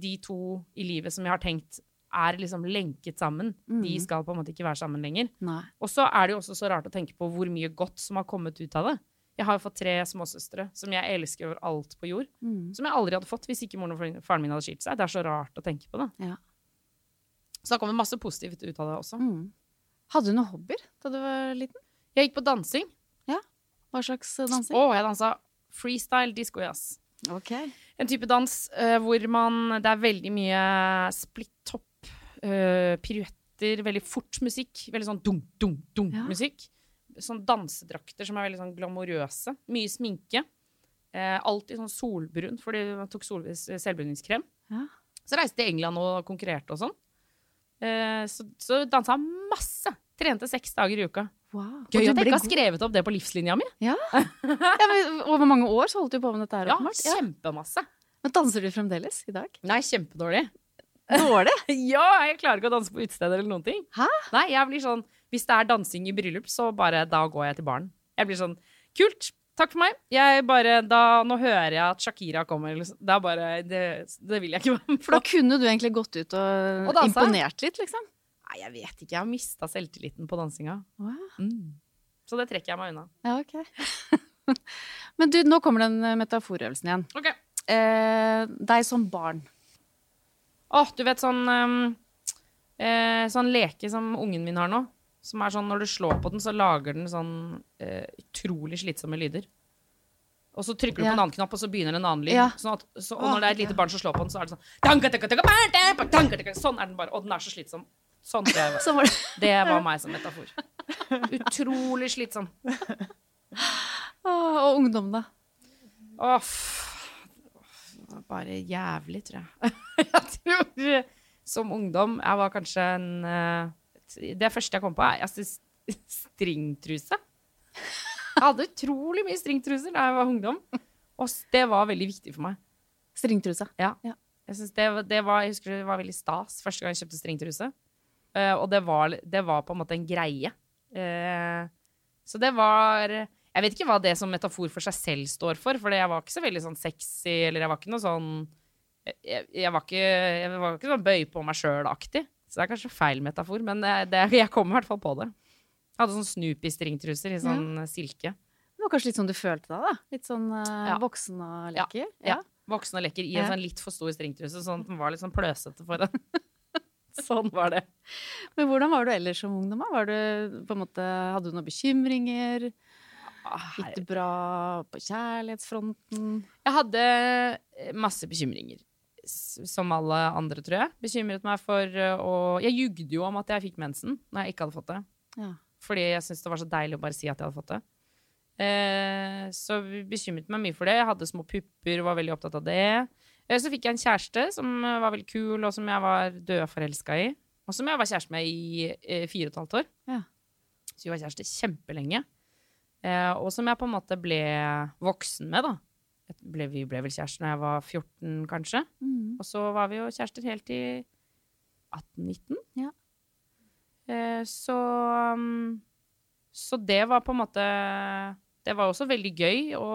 de to i livet som jeg har tenkt er liksom lenket sammen, mm. de skal på en måte ikke være sammen lenger. Nei. Og så er det jo også så rart å tenke på hvor mye godt som har kommet ut av det. Jeg har jo fått tre småsøstre som jeg elsker over alt på jord, mm. som jeg aldri hadde fått hvis ikke moren og faren min hadde skilt seg. Det er så rart å tenke på det. Ja. Så da kommer masse positivt ut av det også. Mm. Hadde du noen hobbyer da du var liten? Jeg gikk på dansing. Ja, hva slags dansing? Åh, jeg danset freestyle disco jazz. Ok. En type dans uh, hvor man, det er veldig mye split-top, uh, piruetter, veldig fort musikk, veldig sånn dunk-dunk-dunk ja. Musikk. Sånn dansedrakter som er veldig sånn glamorøse, mye sminke, uh, alltid sånn solbrun, fordi man tok sol- selvbruningskrem. Ja. Så reiste til England og konkurrerte og sånn. Uh, så, så danset masse. Trente seks dager i uka. Wow. Gøy at jeg ikke har skrevet opp det på livslinja mi. Ja. Ja, men over mange år så holdt du på med dette her. Ja, åpenbart. Kjempemasse. Men danser du fremdeles i dag? Nei, kjempedårlig. Dårlig? Ja, jeg klarer ikke å danse på utsteder eller noen ting. Hæ? Nei, jeg blir sånn, hvis det er dansing i bryllup, så bare da går jeg til baren. Jeg blir sånn, kult, takk for meg. Jeg bare, da, nå hører jeg at Shakira kommer. Det, bare, det, det vil jeg ikke være med. For da kunne du egentlig gått ut og, og imponert litt, liksom. Nei, jeg vet ikke. Jeg har mistet selvtilliten på dansinga. Wow. Mm. Så det trekker jeg meg unna. Ja, ok. Men du, nå kommer den metaforøvelsen igjen. Ok. Eh, deg som barn. Åh, du vet sånn, eh, sånn leke som ungen min har nå, som er sånn, når du slår på den, så lager den sånn eh, utrolig slitsomme lyder. Og så trykker du på en annen knapp, og så begynner en annen lyd. Ja. Sånn at, så, og når det er et lite barn som slår på den, så er det sånn, sånn er den bare, og den er så slitsom. Sånn det var. Det var meg som metafor. Utrolig slitsom. Åh, og ungdom da? Åh, bare jævlig, tror jeg. Jeg tror, som ungdom, jeg var kanskje en... Det første jeg kom på er stringtruse. Jeg hadde utrolig mye stringtruser da jeg var ungdom. Og det var veldig viktig for meg. Stringtruse? Ja. Ja. Jeg synes det, det var, jeg husker det var veldig stas første gang jeg kjøpte stringtruse. Uh, og det var, det var på en måte en greie. Uh, så det var... Jeg vet ikke hva det som metafor for seg selv står for, for jeg var ikke så veldig sånn sexy, eller jeg var ikke noe sånn... Jeg, jeg, var, ikke, jeg var ikke sånn bøy på meg selv-aktig. Så det er kanskje feil metafor, men det, jeg kom i hvert fall på det. Jeg hadde sånn Snoopy-stringtruser i sånn ja. Silke. Det var kanskje litt sånn du følte deg da? Litt sånn uh, ja. Voksen og lekker? Ja, ja. Voksen og lekker i en ja. Sånn litt for stor stringtruse, sånn at den var litt sånn pløsete for den. Sånn var det. Men hvordan var du ellers som ungdom? Var du, på en måte, hadde du noen bekymringer? Gikk det bra på kjærlighetsfronten? Jeg hadde masse bekymringer. Som alle andre, tror jeg. Bekymret meg for å... Jeg jugde jo om at jeg fikk mensen når jeg ikke hadde fått det. Ja. Fordi jeg syntes det var så deilig å bare si at jeg hadde fått det. Eh, så bekymret meg mye for det. Jeg hadde små pupper og var veldig opptatt av det. Eh, så fikk jeg en kjæreste som var veldig kul, og som jeg var dødforelsket i. Og som jeg var kjæreste med i eh, fire og et halvt år. Ja. Så jeg var kjæreste kjempelenge. Eh, og som jeg på en måte ble voksen med, da. Ble, vi ble vel kjærester når jeg var fjorten, kanskje. Mm. Og så var vi jo kjærester helt i atten nitten. Ja. Eh, så, så det var på en måte... Det var også veldig gøy å,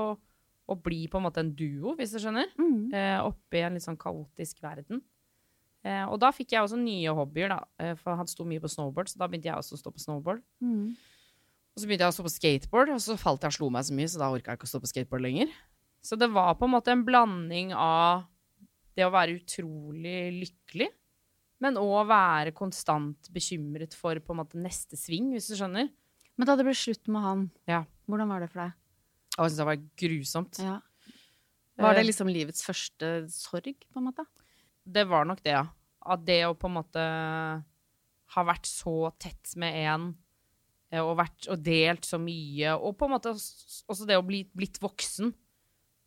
å bli på en måte en duo, hvis du skjønner. Mm. Eh, oppe i en litt sånn kaotisk verden. Eh, og da fikk jeg også nye hobbyer, da. For han sto mye på snowboard, så da begynte jeg også å stå på snowboard. Mm. Og så begynte jeg å stå på skateboard, og så falt jeg og slo meg så mye, så da orket jeg ikke å stå på skateboard lenger. Så det var på en måte en blanding av det å være utrolig lykkelig, men også være konstant bekymret for på en måte neste sving, hvis du skjønner. Men da det ble slutt med han, ja. Hvordan var det for deg? Jeg synes det var grusomt. Ja. Var det liksom livets første sorg, på en måte? Det var nok det, ja. At det å på en måte ha vært så tett med en, og, vært, og delt så mye, og på en måte også det å bli blitt voksen,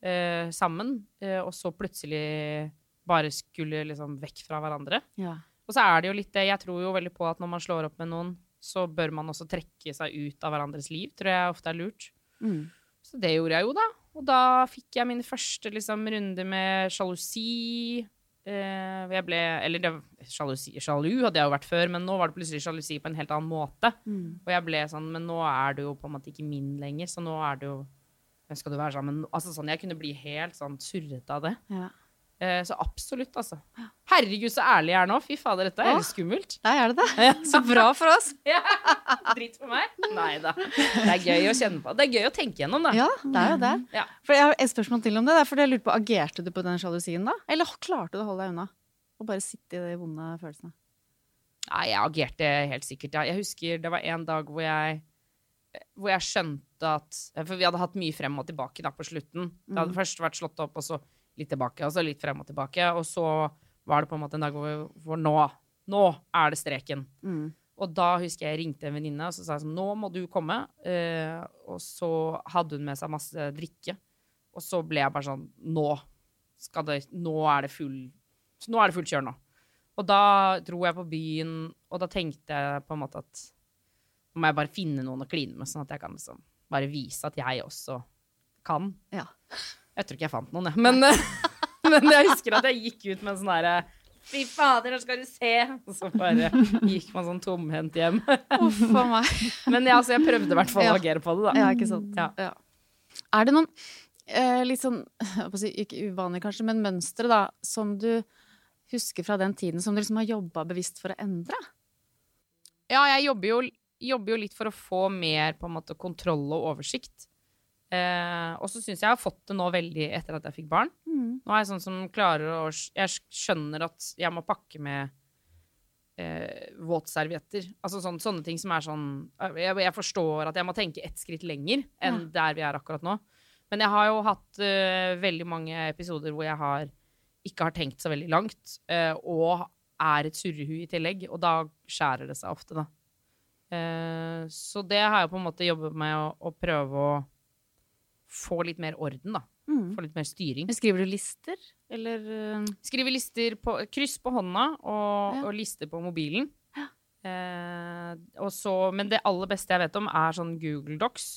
Eh, sammen, eh, og så plutselig bare skulle liksom vekk fra hverandre. Ja. Og så er det jo litt det, jeg tror jo veldig på at når man slår opp med noen, så bør man også trekke seg ut av hverandres liv, tror jeg ofte er lurt. Mm. Så det gjorde jeg jo da, og da fikk jeg min første liksom runde med sjalusi, eh, jeg ble, eller det, sjalusi, sjalu hadde jeg jo vært før, men nå var det plutselig sjalusi på en helt annen måte. Mm. Og jeg ble sånn, men nå er det jo på en måte ikke min lenger, så nå er det jo skal du være sammen? Altså sånn, jeg kunne bli helt sånn surret av det. Ja. Eh, så absolutt, altså. Herregud, så ærlig jeg er nå. Fy fader, dette er ja. Skummelt. Nei, er det det? Ja. Så bra for oss. Ja. Dritt for meg. Neida. Det er gøy å kjenne på. Det er gøy å tenke gjennom, da. Ja, det er jo det. Ja. For jeg har et spørsmål til om det. Derfor jeg lurte på, agerte du på den sjalusien da? Eller klarte du å holde deg unna? Og bare sitte i de vonde følelsene? Nei, jeg agerte helt sikkert. Ja. Jeg husker, det var en dag hvor jeg hvor jeg skjønte at... For vi hadde hatt mye frem og tilbake da på slutten. Det hadde først vært slått opp, og så litt tilbake, og så litt frem og tilbake. Og så var det på en måte en dag hvor, hvor nå, nå er det streken. Mm. Og da husker jeg jeg ringte en venninne, og så sa jeg sånn, nå må du komme. Eh, og så hadde hun med seg masse drikke. Og så ble jeg bare sånn, nå skal det... Nå er det full... Nå er det fullt kjør nå. Og da dro jeg på byen, og da tenkte jeg på en måte at... Nå må jeg bare finne noen å kline med, sånn at jeg kan liksom bare vise at jeg også kan. Ja. Jeg tror ikke jeg fant noen, jeg. Men, men jeg husker at jeg gikk ut med en sånn der, fy fader, nå skal du se! Og så bare gikk man sånn tomhendt hjem. Uff, for meg. Men ja, altså, jeg prøvde i hvert fall ja. Å agere på det, da. Ja, ikke sant. Ja. Ja. Er det noen, eh, litt sånn, ikke uvanlig kanskje, men mønstre da, som du husker fra den tiden, som du liksom har jobbet bevisst for å endre? Ja, jeg jobber jo, jobber jo litt for å få mer på en måte kontroll og oversikt. Eh, og så synes jeg jeg har fått det nå veldig etter at jeg fikk barn. Mm. Nå er jeg sånn som klarer å... Jeg skjønner at jeg må pakke med eh, våtservietter. Altså sånne, sånne ting som er sånn... Jeg, jeg forstår at jeg må tenke ett skritt lenger enn ja. Der vi er akkurat nå. Men jeg har jo hatt eh, veldig mange episoder hvor jeg har, ikke har tenkt så veldig langt, eh, og er et surrehu i tillegg, og da skjærer det seg ofte da. Eh, så det har jeg på en måte jobbet med å, å prøve å få litt mer orden da. Mm. Få litt mer styring. Men skriver du lister? Eller? Skriver lister på, kryss på hånda og, ja. Og lister på mobilen. Ja. Eh, og så, men det aller beste jeg vet om er sånn Google Docs.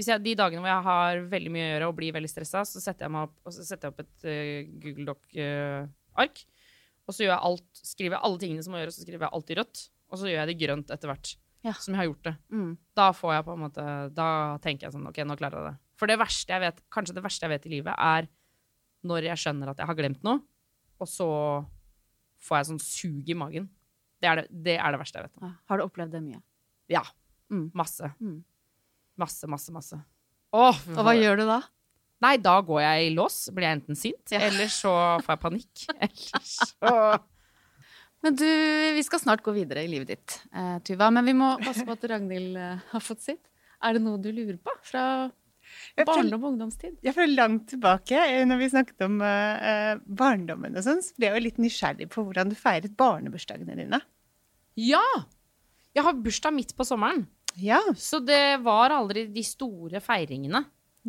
Hvis jeg, de dagene hvor jeg har veldig mye å gjøre og blir veldig stresset, så setter jeg, meg opp, og så setter jeg opp et uh, Google Doc-ark, uh, og så gjør jeg alt, skriver jeg alle tingene som må gjøres, så skriver jeg alt i rødt, og så gjør jeg det grønt etter hvert, ja. Som jeg har gjort det. Mm. Da får jeg på en måte, da tenker jeg sånn, ok, nå klarer jeg det. For det verste jeg vet, kanskje det verste jeg vet i livet, er når jeg skjønner at jeg har glemt noe, og så får jeg sånn sug i magen. Det er det, det, er det verste jeg vet. Ja. Har du opplevd det mye? Ja, mm. masse. Mm. Masse, masse, masse. Åh, og hva gjør du da? Nei, da går jeg i lås. Blir jeg enten sint, ja. Eller så får jeg panikk. Så... Men du, vi skal snart gå videre i livet ditt, eh, Tuva. Men vi må passe på at Ragnhild eh, har fått sitt. Er det noe du lurer på fra barndom og ungdomstid? Ja, fra langt tilbake, når vi snakket om eh, barndommen og sånn, så ble jeg jo litt nysgjerrig på hvordan du feiret barnebursdagene dine. Ja! Jeg har bursdag midt på sommeren. Ja. Så det var aldri de store feiringene.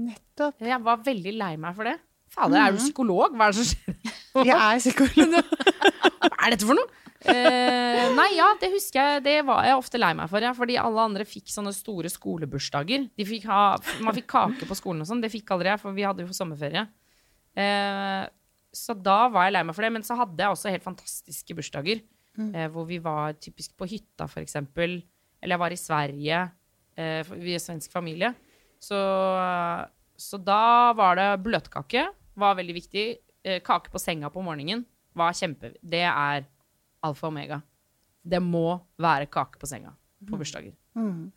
Nettopp. Jeg var veldig lei meg for det. Fader, mm. er du psykolog? Hva er det som skjer? Jeg er psykolog. Hva er dette for noe? Eh, nei, ja, det husker jeg. Det var jeg ofte lei meg for, ja, fordi alle andre fikk sånne store skolebursdager. De fikk ha, man fikk kake på skolen og sånn. Det fikk aldri jeg, for vi hadde jo sommerferie. Eh, så da var jeg lei meg for det, men så hadde jeg også helt fantastiske bursdager, eh, hvor vi var typisk på hytta, for eksempel, eller jeg var i Sverige, eh, vi er svensk familie, så, så da var det bløtkake, var veldig viktig, eh, kake på senga på morgenen, var kjempe, det er alfa og omega. Det må være kake på senga, på bursdager. Mm.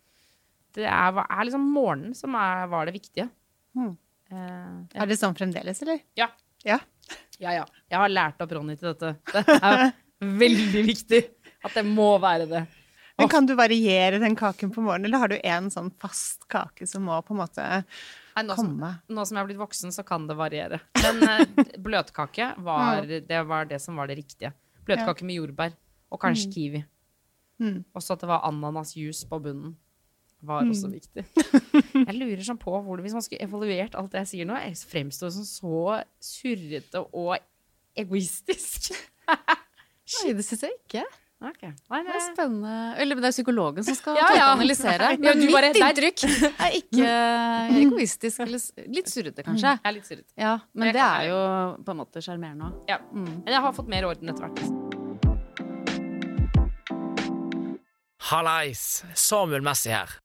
Det er, er liksom morgenen som er, var det viktige. Mm. Eh, ja. Er det sånn fremdeles, eller? Ja. Ja. Ja, ja. Jeg har lært opp Ronny til dette. Det er veldig viktig at det må være det. Men kan du variere den kaken på morgenen, eller har du en sånn fast kake som må på en måte Nei, nå komme? Som, nå som jeg har blitt voksen, så kan det variere. Men bløtkake var, ja. Det var det som var det riktige. Bløtkake ja. Med jordbær, og kanskje mm. kiwi. Mm. Også at det var ananasjus på bunnen, var mm. også viktig. Jeg lurer sånn på, hvor det, hvis man skulle evaluert alt det jeg sier nå, jeg fremstår som så surrete og egoistisk. Nei, det synes jeg ikke. Okay. Nei, det er spennende. Eller det er psykologen som skal ja, ja. Analysere. Ja, du bare mitt inntrykk er ikke egoistisk, eller litt surrete kanskje. Jeg er litt surrete. Ja, men det er jo på en måte charmerende. Ja, mm. men jeg har fått mer orden etter hvert. Hallais, Samuel Messi her.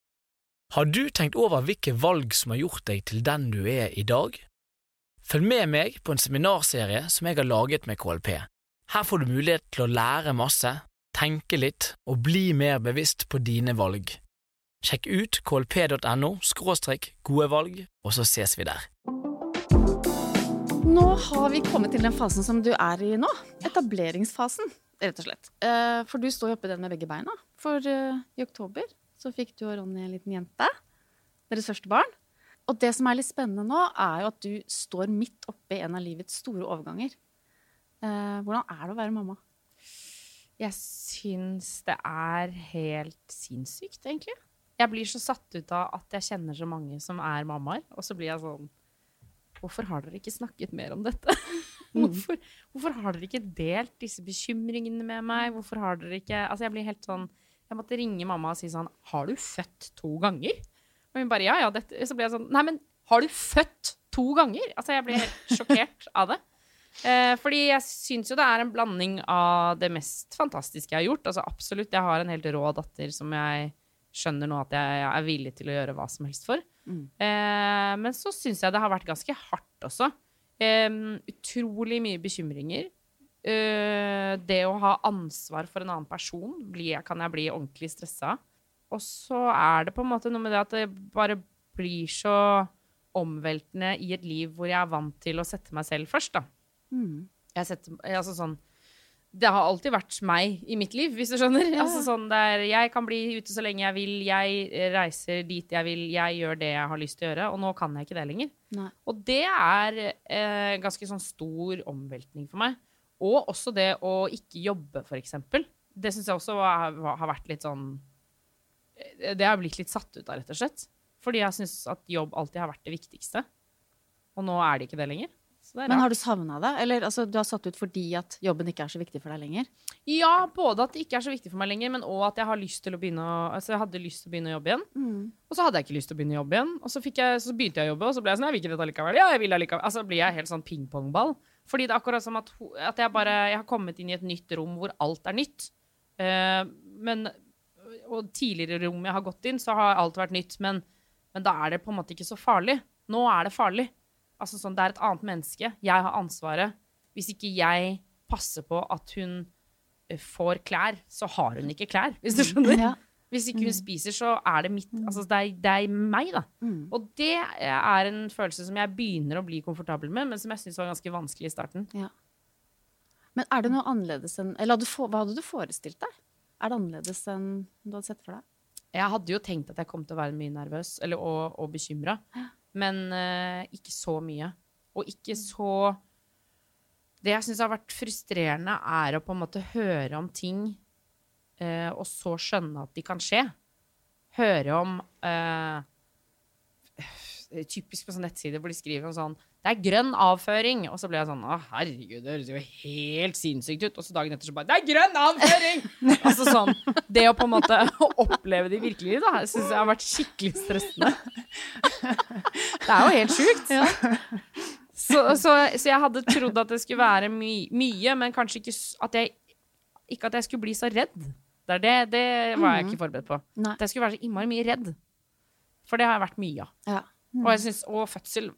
Har du tenkt over hvilke valg som har gjort deg til den du er i dag? Følg med meg på en seminarserie som jeg har laget med K L P. Her får du mulighet til å lære masse, tenke litt og bli mer bevisst på dine valg. Sjekk ut k l p dot n o skråstrek gode valg, og så ses vi der. Nå har vi kommet til den fasen som du er i nå, etableringsfasen, rett og slett. For du står jo oppe i den med begge beina. For i oktober så fikk du og Ronny en liten jente, deres første barn. Og det som er litt spennende nå er jo at du står midt oppe i en av livets store overganger. Hvordan er det å være mamma? Jeg synes det er helt sinnssykt, egentlig. Jeg blir så satt ut av at jeg kjenner så mange som er mammaer, og så blir jeg sånn, hvorfor har dere ikke snakket mer om dette? Hvorfor, hvorfor har dere ikke delt disse bekymringene med meg? Hvorfor har dere ikke... Altså, jeg blir helt sånn... Jeg måtte ringe mamma og si sånn, har du født to ganger? Og hun bare, ja, ja, dette... Så ble jeg sånn, nei, men har du født to ganger? Altså, jeg ble helt sjokkert av det. Eh, fordi jeg synes jo det er en blanding av det mest fantastiske jeg har gjort. Altså absolutt, jeg har en helt rå datter som jeg skjønner nå at jeg er villig til å gjøre hva som helst for. Mm. Eh, men så synes jeg det har vært ganske hardt også. Eh, utrolig mye bekymringer. Eh, det å ha ansvar for en annen person, blir jeg, kan jeg bli ordentlig stresset. Og så er det på en måte noe med det at det bare blir så omveltende I et liv hvor jeg er vant til å sette meg selv først da. Mm. Jeg setter, altså sånn, det har alltid vært meg I mitt liv, hvis du skjønner. Ja. Altså sånn der, jeg kan bli ute så lenge jeg vil, jeg reiser dit jeg vil, jeg gjør det jeg har lyst til å gjøre, og nå kan jeg ikke det lenger. Nei. Og det er eh, ganske sånn stor omveltning for meg. Og også det å ikke jobbe, for eksempel. Det synes jeg også har, har vært litt sånn, det har blitt litt satt ut av, rett og slett. Fordi jeg synes at jobb alltid har vært det viktigste. Og nå er det ikke det lenger. Men har du savnet det? Eller altså, du har satt ut fordi at jobben ikke er så viktig for deg lenger? Ja, både at det ikke er så viktig for meg lenger, men også at jeg, har lyst til å begynne å, altså, jeg hadde lyst til å begynne å jobbe igjen. Mm. Og så hadde jeg ikke lyst til å begynne å jobbe igjen. Og så, fikk jeg, så begynte jeg å jobbe, og så ble jeg sånn, jeg vil ikke dette likevel. Ja, jeg vil likevel. Altså blir jeg helt sånn pingpongball. Fordi det er akkurat som at, at jeg bare jeg har kommet inn I et nytt rom hvor alt er nytt. Uh, men, og tidligere rom jeg har gått inn, så har alt vært nytt. Men, men da er det på en måte ikke så farlig. Nå er det farlig. Altså sånn, det er et annet menneske. Jeg har ansvaret. Hvis ikke jeg passer på at hun får klær, så har hun ikke klær, hvis du skjønner. Ja. Hvis ikke hun spiser, så er det mitt, altså det er, det er meg da. Mm. Og det er en følelse som jeg begynner å bli komfortabel med, men som jeg synes var ganske vanskelig I starten. Ja. Men er det noe annerledes enn, eller hva hadde du forestilt deg? Er det annerledes enn du hadde sett for deg? Jeg hadde jo tenkt at jeg kom til å være mye nervøs, eller og, og bekymret. Ja. Men eh, ikke så mye. Og ikke så... Det jeg synes har vært frustrerende er å på en måte høre om ting eh, og så skjønne at de kan skje. Høre om... Eh, typisk på sånne nettsider hvor de skriver om sånn det er grønn avføring, og så ble jeg sånn å herregud, det høres jo helt sinnssykt ut og så dagen etter så bare, det er grønn avføring altså sånn, det å på en måte oppleve det virkelig da, synes jeg har vært skikkelig stressende det er jo helt sykt ja. så, så, så jeg hadde trodd at det skulle være my, mye, men kanskje ikke at jeg, ikke at jeg skulle bli så redd det, det, det var jeg ikke forberedt på Nei. At jeg skulle være så innmari mye redd for det har jeg vært mye av ja. Mm. Og jeg synes, og fødsel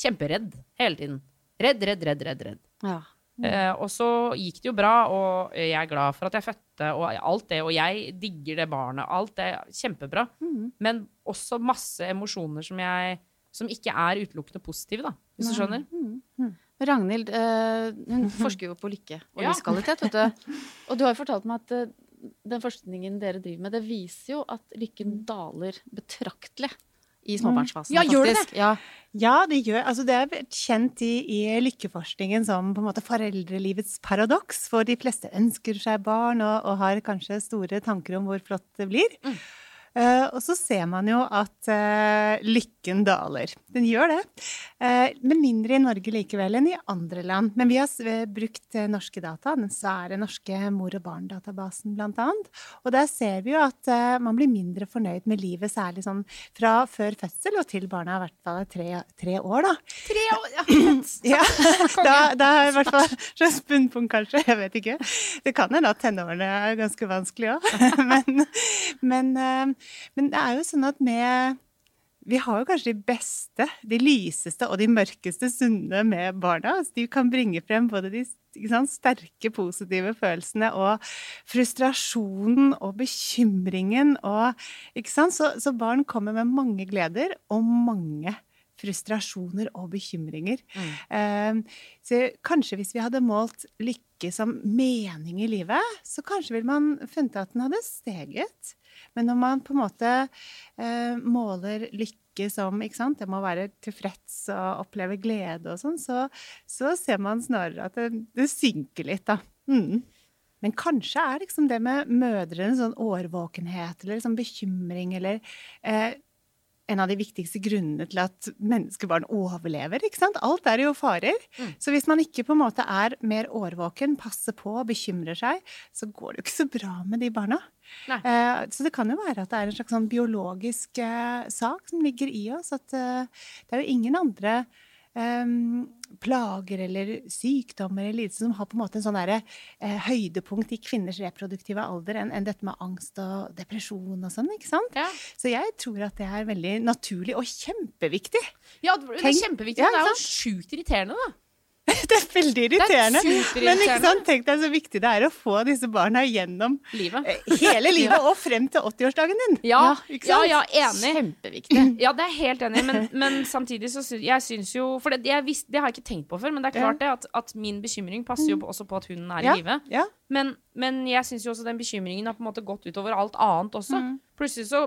kjemperedd hele tiden, redd, redd, redd, redd, redd. Ja. Mm. Eh, og så gikk det jo bra, og jeg er glad for at jeg fødte og alt det, og jeg digger det barnet, alt det, kjempebra mm. men også masse emosjoner som, jeg, som ikke er utelukkende positive da, hvis Nei. Du skjønner mm. Mm. Ragnhild, eh, hun forsker jo på lykke og ja. Livskvalitet, vet du og du har jo fortalt meg at eh, den forskningen dere driver med, det viser jo at lykken daler betraktelig I småbarnsfasen, ja, faktisk. Det? Ja. Ja, det gjør. Altså, det er kjent I, I lykkeforskningen som på en måte foreldrelivets paradoks, for de fleste ønsker seg barn og, og har kanskje store tanker om hvor flott det blir. Mm. Uh, og så ser man jo at uh, lykken daler. Den gjør det. Uh, men mindre I Norge likevel enn I andre land. Men vi har uh, brukt uh, norske data, den svære norske mor- og barndatabasen blant annet. Og der ser vi jo at uh, man blir mindre fornøyd med livet, særlig sånn fra før fødsel og til barna har I hvert fall tre, tre år da. Tre år? Ja, ja da, da har I hvert fall så spunnpunkt kanskje, jeg vet ikke. Det kan jo da, tenårene er ganske vanskelig også. men... men uh, Men det er jo sånn at med, vi har jo kanskje de beste, de lyseste og de mørkeste stundene med barna. Så de kan bringe frem både de ikke sant, sterke, positive følelsene og frustrasjonen og bekymringen. Og, ikke sant? Så, så barn kommer med mange gleder og mange frustrasjoner og bekymringer. Mm. Så kanskje hvis vi hadde målt lykke som mening I livet, så kanskje ville man funnet at den hadde steget. Men når man på en måte eh, måler lykke som, ikke sant, det må være tilfreds og oppleve glede og sånn, så, så ser man snarere at det, det synker litt da. Mm. Men kanskje er liksom det med mødrene sånn årvåkenhet eller sånn bekymring eller eh, en av de viktigste grunnene til at menneskebarn overlever, ikke sant? Alt er jo farer. Mm. Så hvis man ikke på en måte er mer årvåken, passer på og bekymrer seg, så går det jo ikke så bra med de barna. Eh, så det kan jo være at det er en slags sånn biologisk eh, sak som ligger I oss, at eh, det er jo ingen andre eh, plager eller sykdommer eller lidelser som har på en måte en sånn der, eh, høydepunkt I kvinners reproduktive alder enn en dette med angst og depresjon og sånn, ikke sant? Ja. Så jeg tror at det er veldig naturlig og kjempeviktig. Ja, det er kjempeviktig, men det er jo sjukt irriterende da. Det er veldig irriterende. Det er superirriterende. Men ikke sant, tenk deg så viktig det er å få disse barna gjennom livet. Hele livet ja. Og frem til åttiårsdagen din. Ja, ja, ja, enig. Kjempeviktig. Ja, det er helt enig, men, men samtidig så synes jeg synes jo, for det, jeg visst, det har jeg ikke tenkt på før, men det er klart det at, at min bekymring passer jo på, også på at hun er i ja. Livet. Ja. Men, men jeg synes jo også den bekymringen har på en måte gått utover alt annet også. Mm. Plutselig så,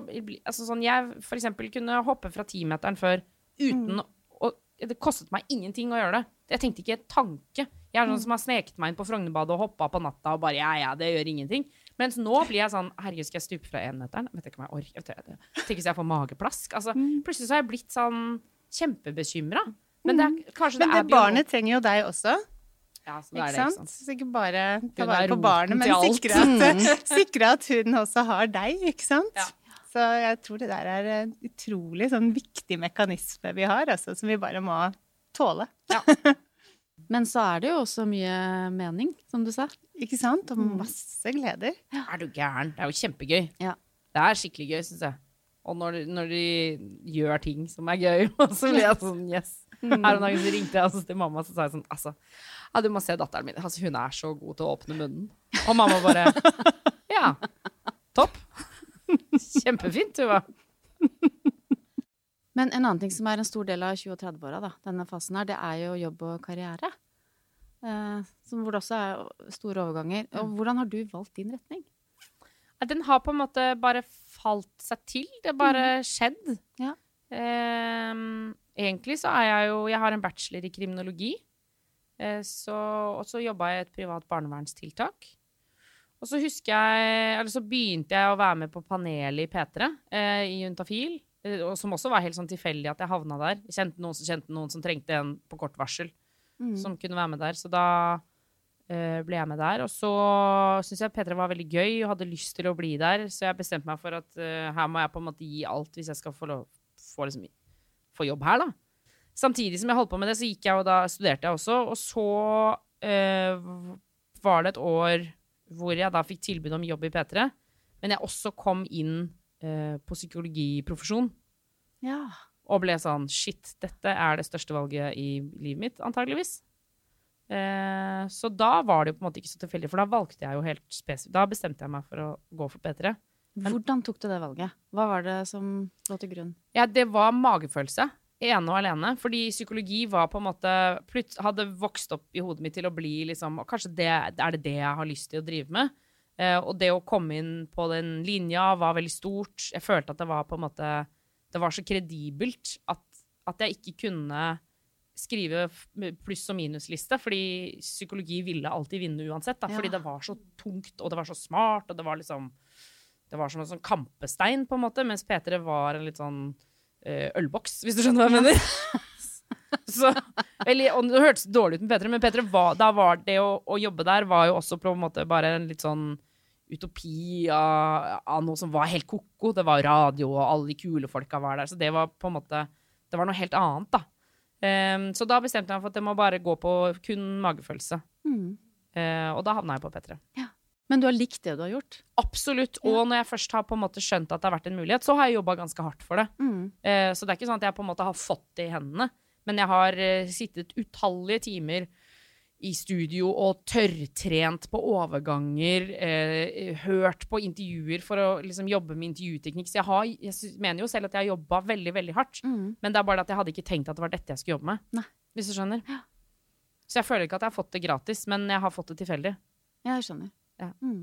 altså sånn, jeg for eksempel kunne hoppe fra ti-meteren før uten mm. å, det kostet meg ingenting å gjøre det. Jeg tenkte ikke tanke. Jeg er noen som har sneket meg inn på Frognerbadet og hoppet på natta og bare, ja, ja, det gjør ingenting. Mens nå blir jeg sånn, herregud, skal jeg stupe fra en meteren? Vet ikke om jeg orker. Jeg tenker hvis jeg får mageplask. Altså, plutselig så har jeg blitt sånn kjempebekymret. Men det, er, kanskje det, men det er barnet trenger jo deg også. Ja, så det er det, ikke sant? Så ikke bare ta vare på barnet, men sikre at, sikre at hun også har deg, ikke sant? Ja. Så jeg tror det der er en utrolig sånn viktig mekanisme vi har, altså, som vi bare må tåle. Ja. Men så er det jo også mye mening, som du sa. Ikke sant? Og masse gleder. Ja. Er du gæren? Det er jo kjempegøy. Ja. Det er skikkelig gøy, synes jeg. Og når, når de gjør ting som er gøy, så blir jeg sånn, yes. Her og dagen så ringte jeg altså, til mamma, så sa jeg sånn, altså, ja, du må se datteren min. Altså, hun er så god til å åpne munnen. Og mamma bare, ja, topp. Kjempefint, Tuva. Men en annen ting som er en stor del av tjue- og tredve-åra, da, denne fasen her, det er jo jobb og karriere. Eh, som hvor det også er store overganger. Og hvordan har du valgt din retning? Den har på en måte bare falt seg til. Det har bare mm. skjedd. Ja. Eh, egentlig så er jeg jo, jeg har en bachelor i kriminologi. Eh, så, og så jobbet jeg i et privat barnevernstiltak. Og så husker jeg, eller så begynte jeg å være med på panelet i Petra, eh, i Juntafil, eh, og som også var helt sånn tilfeldig at jeg havna der. Jeg kjente noen som kjente noen som trengte en på kort varsel, mm. som kunne være med der. Så da eh, ble jeg med der, og så synes jeg Petra var veldig gøy og hadde lyst til å bli der, så jeg bestemte meg for at eh, her må jeg på en måte gi alt hvis jeg skal få, lov, få, liksom, få jobb her da. Samtidig som jeg holdt på med det, så gikk jeg og da studerte jeg også, og så eh, var det et år hvor jeg da fikk tilbud om jobb i P tre, men jeg også kom inn eh, på psykologiprofesjon. Ja. Og ble sånn, shit, dette er det største valget i livet mitt, antageligvis. Eh, så da var det jo på en måte ikke så tilfeldig, for da valgte jeg jo helt spesifikt. Da bestemte jeg meg for å gå for P tre. Men, hvordan tok du det valget? Hva var det som lå til grunn? Ja, det var magefølelse, ene og alene, fordi psykologi var på en måte, plutt, hadde vokst opp i hodet mitt til å bli liksom, og kanskje det, er det det jeg har lyst til å drive med. Eh, og det å komme inn på den linja var veldig stort. Jeg følte at det var på en måte, det var så kredibelt at, at jeg ikke kunne skrive pluss- og minusliste, fordi psykologi ville alltid vinne uansett, da, fordi ja. Det var så tungt, og det var så smart, og det var liksom, det var som en sånn kampestein på en måte, mens Petre var en litt sånn, ølboks, hvis du skjønner hva jeg mener. Så, eller, og det hørtes dårlig ut med Petra, men Petra var, da var det å, å jobbe der, var jo også på en måte bare en litt sånn utopi av, av noe som var helt koko. Det var radio, og alle de kule folka var der, så det var på en måte, det var noe helt annet da. Um, så da bestemte jeg for at det må bare gå på kun magefølelse. Mm. Uh, og da havna jeg på Petra. Ja. Men du har likt det du har gjort? Absolutt, og ja. Når jeg først har på en måte skjønt at det har vært en mulighet, så har jeg jobbet ganske hardt for det. Mm. Eh, så det er ikke sånn at jeg på en måte har fått det i hendene, men jeg har eh, sittet utallige timer i studio og tørrtrent på overganger, eh, hørt på intervjuer for å liksom, jobbe med intervjuteknikk. Så jeg, har, jeg mener jo selv at jeg har jobbet veldig, veldig hardt, mm. men det er bare at jeg hadde ikke tenkt at det var dette jeg skulle jobbe med. Nei. Hvis du skjønner. Ja. Så jeg føler ikke at jeg har fått det gratis, men jeg har fått det tilfeldig. Ja, jeg skjønner. Ja. Mm.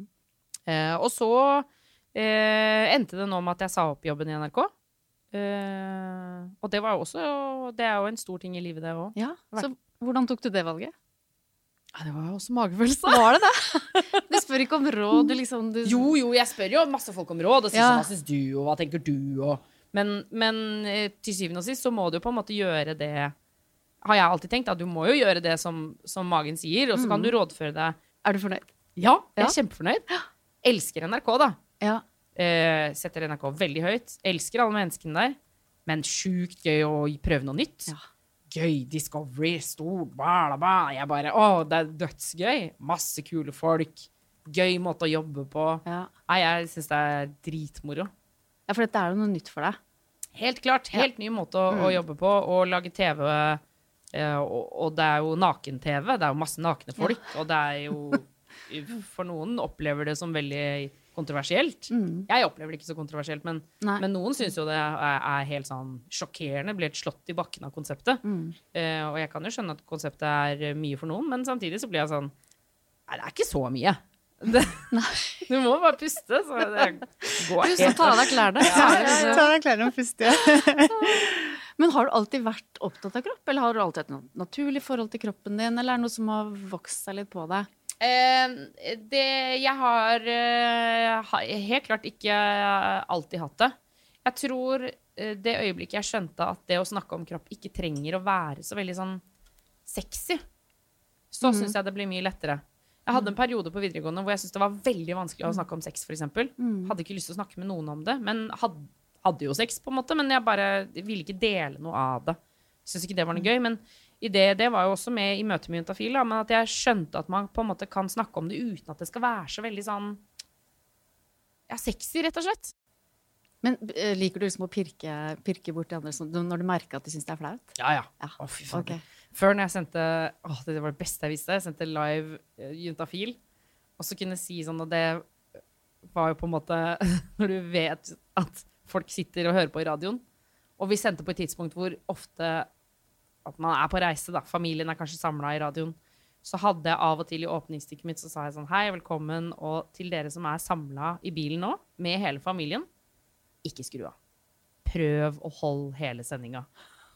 Eh, og så eh, endte det nå med at jeg sa opp jobben i N R K eh, og det var jo også det er jo en stor ting i livet det også. Ja, så hvordan tok du det valget? Ja, det var jo også magefølelse. Var det det? Du spør ikke om råd liksom, du... Jo, jo, jeg spør jo masse folk om råd og sier ja. Sånn, hva synes du og hva tenker du og... men, men til syvende og sist så må du jo på en måte gjøre det har jeg alltid tenkt, at du må jo gjøre det som, som magen sier, og så kan du rådføre deg. Er du fornøyd? Ja, jeg er kjempefornøyd. Elsker N R K da. Ja. Eh, setter N R K veldig høyt. Elsker alle menneskene der. Men sjukt gøy å prøve noe nytt. Ja. Gøy, Discovery, stor, bla, bla. Jeg bare, åh, det er dødsgøy. Masse kule folk. Gøy måte å jobbe på. Ja. Nei, jeg synes det er dritmoro. Ja, for dette er jo noe nytt for deg. Helt klart, helt ja. Ny måte å, mm. å jobbe på. Og lage T V Uh, og, og det er jo naken-T V, det er jo masse nakne folk, ja. Og det er jo, for noen opplever det som veldig kontroversielt. Mm. Jeg opplever det ikke så kontroversielt, men, men noen synes jo det er, er helt sånn sjokkerende, blir et slått i bakken av konseptet. Mm. Uh, og jeg kan jo skjønne at konseptet er mye for noen, men samtidig så blir jeg sånn, nei, det er ikke så mye. Det, du må bare puste, så det går helt. Du skal ta av deg klærne. Ja, ja. Ta av deg klærne og puste, ja. Men har du alltid vært opptatt av kropp, eller har du alltid et naturlig forhold til kroppen din, eller er det noe som har vokst seg litt på deg? Eh, det, jeg har eh, helt klart ikke alltid hatt det. Jeg tror eh, det øyeblikket jeg skjønte at det å snakke om kropp ikke trenger å være så veldig sånn sexy, så mm. synes jeg det blir mye lettere. Jeg hadde en periode på videregående hvor jeg synes det var veldig vanskelig å snakke om sex, for eksempel. Mm. Hadde ikke lyst til å snakke med noen om det, men hadde hadde jo sex på en måte, men jeg bare ville ikke dele noe av det. Synes ikke det var noe gøy, men i det, det var jo også med i møte med Juntafil, da, men at jeg skjønte at man på en måte kan snakke om det uten at det skal være så veldig sånn, ja, sexy rett og slett. Men liker du liksom å pirke, pirke bort de andre sånn, når du merker at de synes det er flaut? Ja, ja. ja. Å, fy faen. Okay. Før når jeg sendte, åh, det var det beste jeg visste, jeg sendte live uh, Juntafil, og så kunne jeg si sånn, og det var jo på en måte, når du vet at folk sitter og hører på i radioen. Og vi sendte på et tidspunkt hvor ofte at man er på reise da, familien er kanskje samlet i radioen, så hadde jeg av og til i åpningsstikket mitt, så sa jeg sånn, hei, velkommen, og til dere som er samlet i bilen nå, med hele familien, ikke skru av. Prøv å holde hele sendingen.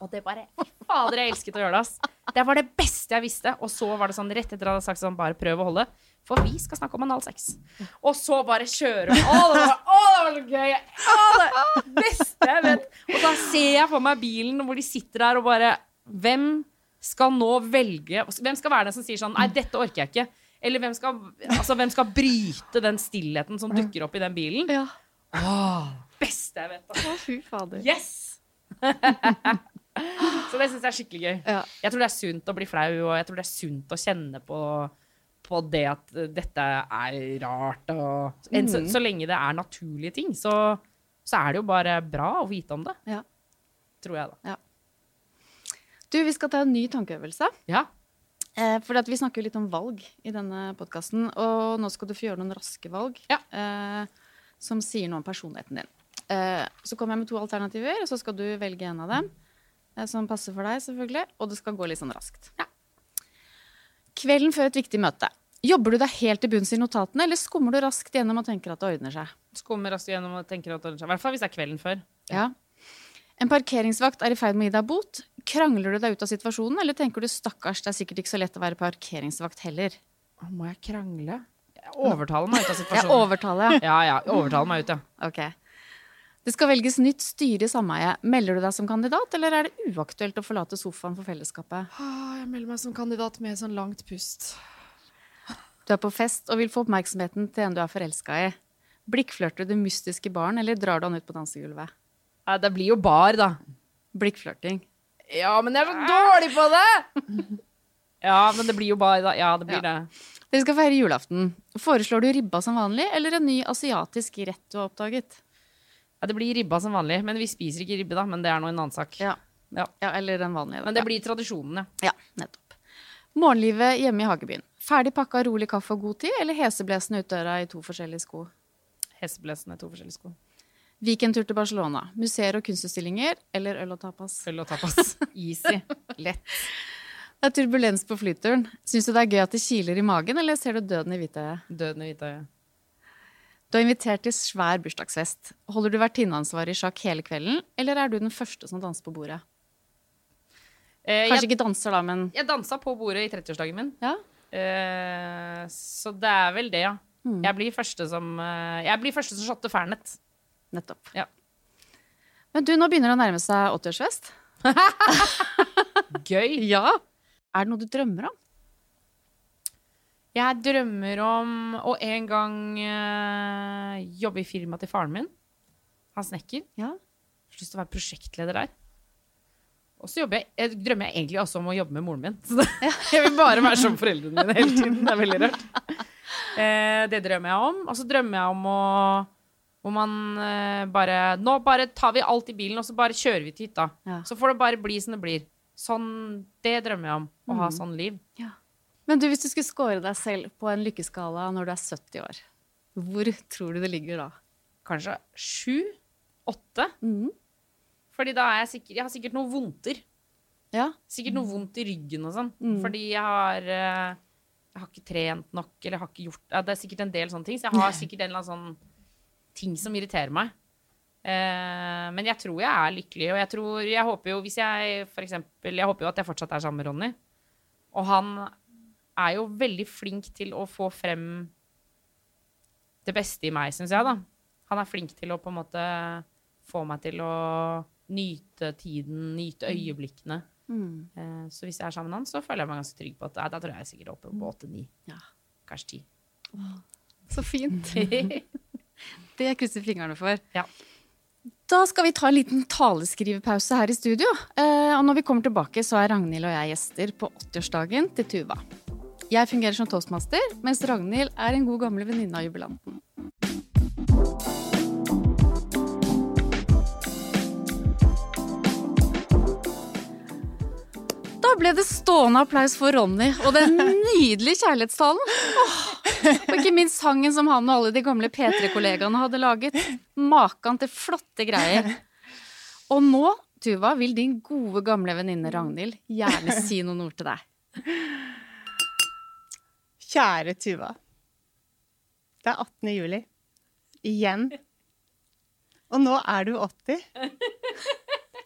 Og det bare, fader, jeg elsket å gjøre det, ass. Det var det beste jeg visste, og så var det sånn, rett etter at jeg hadde sagt sånn, bare prøv å holde, for vi skal snakke om analsex. Og så bare kjører vi. Å, det var, å, det var gøy. Å, det beste jeg vet. Og da ser jeg for meg bilen, hvor de sitter der og bare, hvem skal nå velge? Hvem skal være den som sier sånn, nei, dette orker jeg ikke. Eller hvem skal, altså, hvem skal bryte den stillheten som dukker opp i den bilen? Ja. Å, beste jeg vet. Altså. Å, fy fader. Yes! Så det synes jeg er skikkelig gøy. Ja. Jeg tror det er sunt å bli flau, og jeg tror det er sunt å kjenne på på det at dette er rart, og mm. så, så lenge det er naturlige ting, så, så er det jo bare bra å vite om det. Ja. Tror jeg da. Ja. Du, vi skal ta en ny tankeøvelse. Ja. Eh, for at vi snakker jo litt om valg i denne podcasten, og nå skal du få gjøre noen raske valg, ja. eh, som sier noe om personligheten din. Eh, så kommer jeg med to alternativer, og så skal du velge en av dem, eh, som passer for deg selvfølgelig, og det skal gå litt sånn raskt. Ja. Kvelden før et viktig møte. Jobber du deg helt til bunns i notatene, eller skummer du raskt gjennom og tenker at det ordner seg? Skummer raskt gjennom og tenker at det ordner seg. I hvert fall hvis det er kvelden før. Ja. En parkeringsvakt er i feil med å gi deg bot. Krangler du deg ut av situasjonen, eller tenker du, stakkars, det er sikkert ikke så lett å være parkeringsvakt heller? Må jeg krangle? Jeg overtaler meg ut av situasjonen. Jeg overtaler, ja. Ja, ja, overtaler meg ut, ja. Ok. Det skal velges nytt styre i sameie. Melder du deg som kandidat, eller er det uaktuelt å forlate sofaen for fellesskapet? Jeg melder meg som kandidat med sånn langt pust. Du er på fest og vil få oppmerksomheten til en du er forelsket i. Blikkflørter du det mystiske barn, eller drar du han ut på dansegulvet? Ja, det blir jo bar, da. Blikkflørting. Ja, men jeg er så dårlig på det! Ja, men det blir jo bar, da. Ja, det blir ja. det. Dere skal feire julaften. Foreslår du ribba som vanlig, eller en ny asiatisk rett du har oppdaget? Ja, det blir ribba som vanlig, men vi spiser ikke ribbe, da. Men det er noe en annen sak. Ja. Ja. Ja, eller den vanlige. Men det ja. blir tradisjonene. Ja, nettopp. Morgenlivet hjemme i Hagebyen. Ferdig pakket, rolig kaffe og god tid, eller heseblesende utdøra i to forskjellige sko? Heseblesende i to forskjellige sko. Weekendtur til Barcelona. Museer og kunstutstillinger, eller øl og tapas? Øl og tapas. Easy. Lett. Det er turbulens på flyturen. Synes du det er gøy at det kiler i magen, eller ser du døden i hvitøye? Døden i hvitøye. Du er invitert til svær bursdagsfest. Holder du vertinneansvar i sjakk hele kvelden, eller er du den første som danser på bordet? Kanskje jeg, ikke danser da, men... Jeg danset på bordet i trettiårsdagen min. Ja? Uh, så det er vel det, ja. Mm. Jeg blir første som... Uh, jeg blir første som shotte fernet. Nettopp. Ja. Men du, nå begynner det å nærme seg åttiårsfest. Gøy! Ja! Er det noe du drømmer om? Jeg drømmer om å en gang uh, jobbe i firma til faren min. Han snekker. Ja. Jeg har lyst til å være prosjektleder der. Og så jeg, jeg drømmer jeg egentlig også om å jobbe med moren min. Så det, jeg vil bare være som foreldrene mine hele tiden. Det er veldig rørt. Eh, det drømmer jeg om. Og så drømmer jeg om å, om man eh, bare, nå bare tar vi alt i bilen, og så bare kjører vi til hytta. Ja. Så får det bare bli som det blir. sån det drömmer jag om att mm. ha sån liv. Ja. Men du, hvis du skulle score deg selv på en lykkeskala når du er sytti år, hvor tror du det ligger da? Kanskje sju, åtte. Mm. Fordi da er jeg sikkert, jeg har sikkert noe vondter. Ja. Sikkert noe vondt i ryggen og sånn. Mm. Fordi jeg har, jeg har ikke trent nok, eller jeg har ikke gjort, det er sikkert en del sånne ting, så jeg har sikkert en eller annen sånn ting som irriterer meg. Men jeg tror jeg er lykkelig, og jeg tror, jeg håper jo, hvis jeg, for eksempel, jeg håper jo at jeg fortsatt er sammen med Ronny, og han er jo veldig flink til å få frem det beste i meg, synes jeg da. Han er flink til å på en måte få meg til å nyte tiden, nyte øyeblikkene. Mm. Så hvis jeg er sammen med han, så føler jeg meg ganske trygg på at, da tror jeg jeg er sikkert oppe på åtte ni, ja. Kanskje ti. Åh, så fint. Det krysser fingrene for. Ja. Da skal vi ta en liten taleskrivepause her i studio. Og når vi kommer tilbake, så er Ragnhild og jeg gjester på åttiårsdagen til Tuva. Jeg fungerer som toastmaster, mens Ragnhild er en god gamle venninne av jubilanten. Da ble det stående applaus for Ronny og den nydelige kjærlighetstalen. Åh, og ikke minst sangen som han og alle de gamle Petra-kollegaene hadde laget. Maken til flotte greier. Og nå, Tuva, vil din gode gamle venninne Ragnhild gjerne si noen ord til deg. Kjære Tuva, det er attende juli, igjen, og nå er du åtti,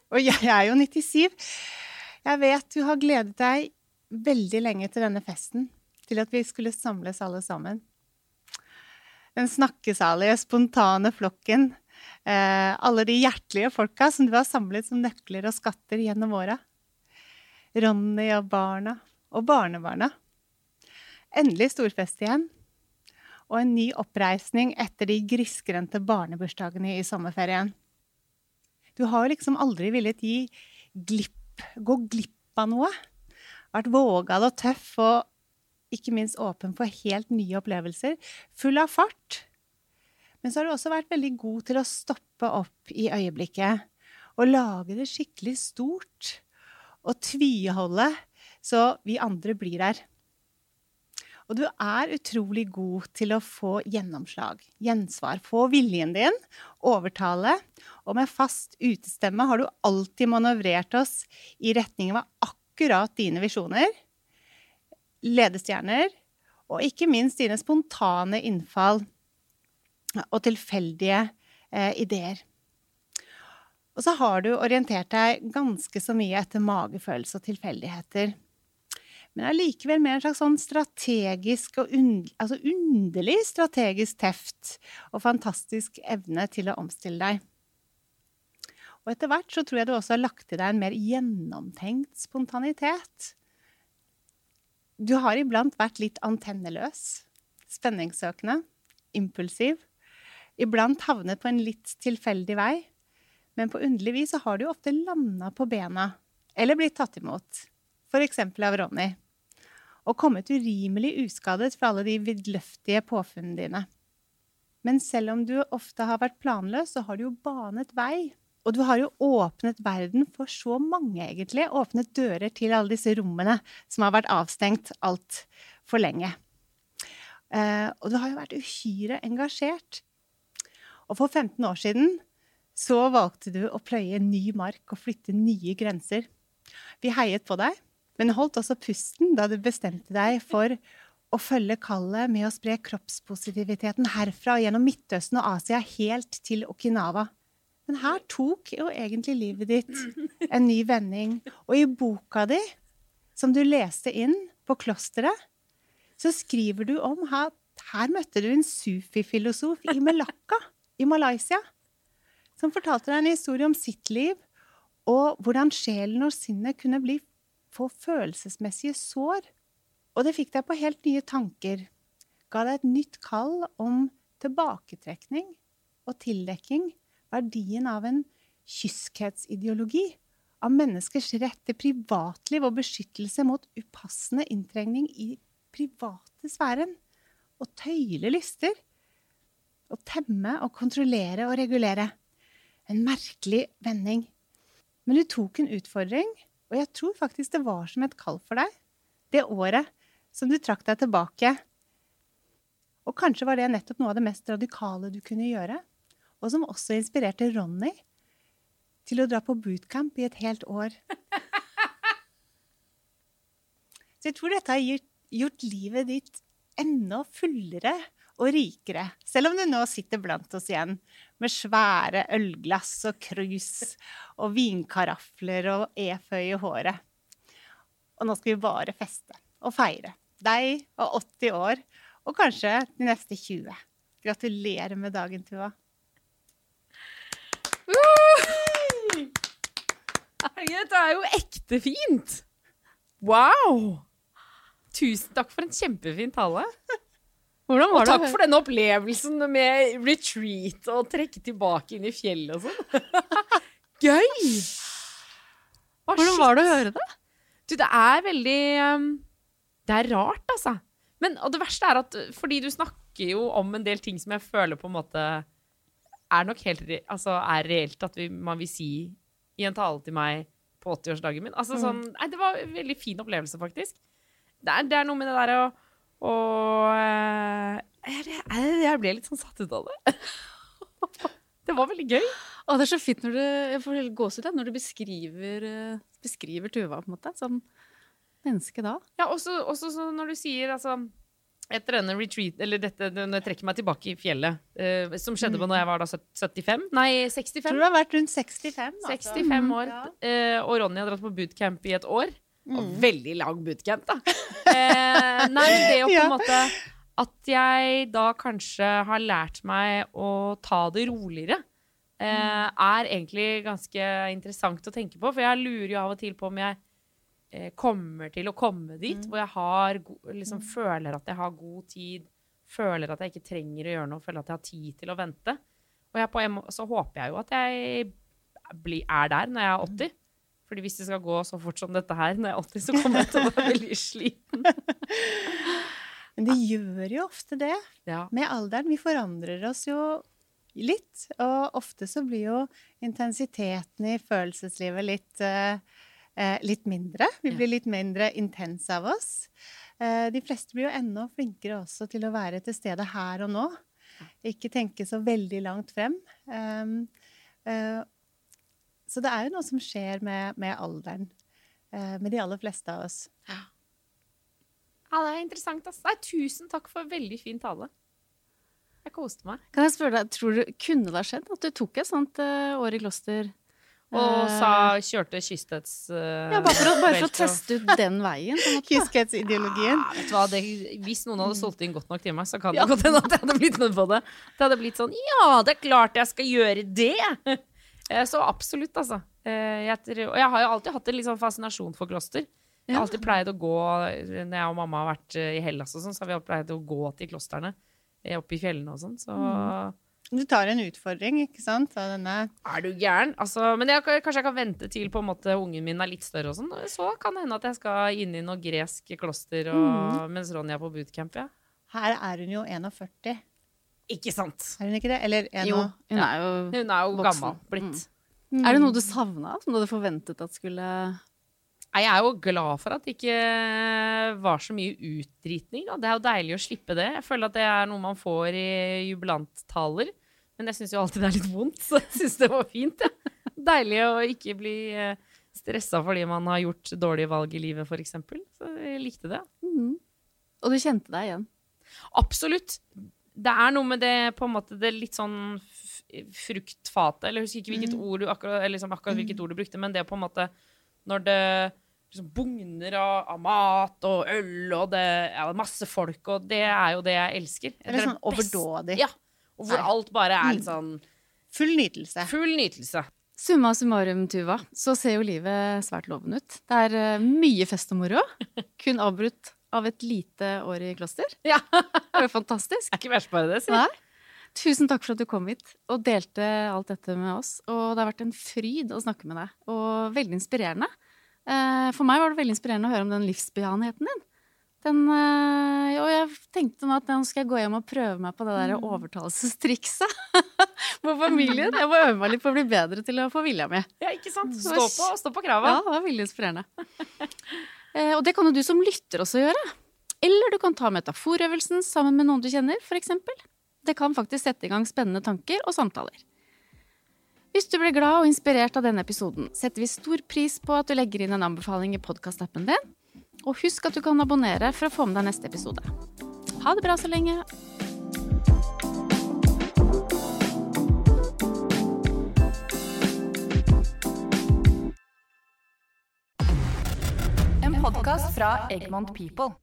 og jeg er jo nittisju. Jeg vet du har gledet deg veldig lenge til denne festen, til at vi skulle samles alle sammen. Den snakkesalige, spontane flokken, alle de hjertelige folka som du har samlet som nøkler og skatter gjennom åra. Ronny og barna, og barnebarna. Endelig storfest igjen, og en ny oppreisning etter de grisgrønte barnebursdagene i sommerferien. Du har liksom aldri villet gi glipp, gå glipp av noe. Vært vågal og tøff, og ikke minst åpen for helt nye opplevelser, full av fart. Men så har du også vært veldig god til å stoppe opp i øyeblikket, og lage det skikkelig stort, og tviholde, så vi andre blir der. Og du er utrolig god til å få gjennomslag, gjensvar, få viljen din, overtale, og med fast utestemme har du alltid manøvrert oss i retningen av akkurat dine visjoner, ledestjerner, og ikke minst dine spontane innfall og tilfeldige eh, ideer. Og så har du orientert deg ganske så mye etter magefølelse og tilfeldigheter, men allikevel mer en slags sånn strategisk og und- altså underlig strategisk teft og fantastisk evne til å omstille deg. Og etter hvert så tror jeg du også har lagt til deg en mer gjennomtenkt spontanitet. Du har iblant vært litt antenneløs, spenningssøkende, impulsiv, iblant havnet på en litt tilfeldig vei, men på underlig vis så har du ofte landet på bena, eller blitt tatt imot, for eksempel av Ronny, og kommet urimelig uskadet fra alle de vidløftige påfunnene dine. Men selv om du ofte har vært planløs, så har du jo banet vei, og du har jo åpnet verden for så mange egentlig, åpnet dører til alle disse rommene som har vært avstengt alt for lenge. Eh, og du har jo vært uhyre engasjert. Og for femten år siden så valgte du å pløye ny mark og flytte nye grenser. Vi heiet på deg, men holdt også pusten da du bestemte deg for å følge kallet med å spre kroppspositiviteten herfra og gjennom Midtøsten og Asia helt til Okinawa. Men her tok jo egentlig livet ditt en ny vending. Og i boka di, som du leste inn på klosteret, så skriver du om at her møtte du en sufi-filosof i Melaka, i Malaysia, som fortalte deg en historie om sitt liv, og hvordan sjelen og sinnet kunne bli få følelsesmessige sår. Og det fikk deg på helt nye tanker. Ga deg et nytt kall om tilbaketrekning og tildekking, verdien av en kyskhetsideologi, av menneskers rett til privatliv og beskyttelse mot upassende inntrengning i private sfæren, og tøyle lyster, og temme og kontrollere og regulere. En merkelig vending. Men du tok en utfordring, Og jeg tror faktisk det var som et kall for deg, det året som du trakk deg tilbake. Og kanskje var det nettopp noe av det mest radikale du kunne gjøre, og som også inspirerte Ronny til å dra på bootcamp i et helt år. Så jeg tror dette har gjort livet ditt enda fullere og rikere, selv om du nå sitter blant oss igjen med svære ølglass og krus og vinkarafler og eføy i håret. Og nå skal vi bare feste og feire deg og åtti år, og kanskje de neste tjue. Gratulerer med dagen, Tuva. Herregud, det er jo ekte fint! Wow! Tusen takk for en kjempefin tale. Hvordan var det? Og takk for den opplevelsen med retreat og trekke tilbake inn i fjellet og sånn. Gøy! Hvordan var det å høre det? Du, det er veldig... Det er rart, altså. Men, og det verste er at, fordi du snakker jo om en del ting som jeg føler på en måte er nok helt altså, er reelt at vi, man vil si i en tale til meg på åttiårsdagen min. Altså, sånn, nei, det var en veldig fin opplevelse, faktisk. Det er, det er noe med det der å... Og jeg, jeg ble litt sånn satt ut av det. Det var veldig gøy. Og det er så fint når du, jeg får gås ut det, når du beskriver, beskriver Tuva på en måte, som menneske da. Ja, også, også når du sier, altså, etter denne retreat, eller dette, når jeg trekker meg tilbake i fjellet, eh, som skjedde på når jeg var da syttifem, nei, sekstifem. Tror du har vært rundt sekstifem? Altså. sekstifem år, mm, ja. eh, og Ronny har dratt på bootcamp i et år. Mm. Og veldig lang bootcamp da. Eh, nei, det er jo på en måte at jeg da kanskje har lært meg å ta det roligere, eh, er egentlig ganske interessant å tenke på, for jeg lurer jo av og til på om jeg eh, kommer til å komme dit, hvor jeg har, liksom, føler at jeg har god tid, føler at jeg ikke trenger å gjøre noe, føler at jeg har tid til å vente. Og jeg på en må- så håper jeg jo at jeg blir, er der når jeg er åtti. Fordi hvis det skal gå så fort som dette her, når jeg alltid så kommer jeg til å være veldig sliten. Men det gjør jo ofte det. Ja. Med alderen, vi forandrer oss jo litt, og ofte så blir jo intensiteten i følelseslivet litt, uh, uh, litt mindre. Vi blir litt mindre intense av oss. Uh, de fleste blir jo enda flinkere også til å være til stede her og nå. Ikke tenke så veldig langt frem. Um, uh, Så det er jo noe som skjer med, med alderen, med de aller fleste av oss. Ja, ja det er interessant. Altså. Nei, tusen takk for en veldig fin tale. Jeg koste meg. Kan jeg spørre deg, tror du kunne det ha skjedd at du tok et sånt uh, år i kloster? Og uh, sa, kjørte kystets... Uh, ja, bare for, bare for å teste ut den veien. Kysthetsideologien. Ja, vet du hva, det, hvis noen hadde solgt inn godt nok til meg, så kan det ja. Godt hende at jeg hadde blitt med på det. Det hadde blitt sånn, ja, det er klart jeg skal gjøre det! Så absolutt, altså. Jeg tror, og jeg har jo alltid hatt en liksom fascinasjon for kloster. Jeg har alltid pleid å gå, når jeg og mamma har vært i Hellas og sånn, så har vi alltid pleid å gå til klosterne, oppe i fjellene og sånn. Så. Mm. Du tar en utfordring, ikke sant? Så denne... Er du gæren? Altså, men jeg, kanskje jeg kan vente til på en måte ungen min er litt større og sånn, så kan det hende at jeg skal inn i noen gresk kloster og, mm. mens Ronny er på bootcamp, ja. Her er hun jo førti-en. Ikke sant. Er hun ikke det? Eller er jo, hun er jo, ja. Hun er jo gammel, blitt. Mm. Er det noe du savnet, som du hadde forventet at skulle... Nei, jeg er jo glad for at det ikke var så mye utdritning, da. Det er jo deilig å slippe det. Jeg føler at det er noe man får i jubilanttaler, men jeg synes jo alltid det er litt vondt, så jeg synes det var fint, ja. Deilig å ikke bli stresset fordi man har gjort dårlige valg i livet, for eksempel. Så jeg likte det. Mm. Og du kjente deg igjen? Absolutt. Det er noe med det, på en måte, det litt sånn fruktfate, eller husker ikke hvilket mm. ord du akkurat, eller liksom akkurat hvilket ord du brukte, men det på en måte, når det liksom bugner av, av mat og øl, og det ja, masse folk, og det er jo det jeg elsker. Det er litt sånn overdådig. Ja, og hvor alt bare er litt sånn... Full nytelse. Full nytelse. Summa summarum, Tuva, så ser jo livet svært lovende ut. Det er uh, mye fest og moro, kun avbrutt av et lite år i kloster. Ja, det var fantastisk. Det er ikke verst bare det, sier. Nei. Tusen takk for at du kom hit og delte alt dette med oss. Og det har vært en fryd å snakke med deg, og veldig inspirerende. For meg var det veldig inspirerende å høre om den livsbejagenheten din, Den, og jeg tenkte nå at nå skal jeg gå hjem og prøve meg på det der overtalelsestrikset på familien. Jeg må øve meg litt på å bli bedre til å få vilja med. Ja, ikke sant? Stå på, stå på kravet. Ja, det var veldig inspirerende. Og det kan jo du som lytter også gjøre. Eller du kan ta metaforøvelsen sammen med noen du kjenner, for eksempel. Det kan faktisk sette I gang spennende tanker og samtaler. Hvis du ble glad og inspirert av denne episoden, setter vi stor pris på at du legger inn en anbefaling I podcast-appen din. Og husk at du kan abonnere for å få med deg neste episode. Ha det bra så lenge! En podcast fra Egmont People.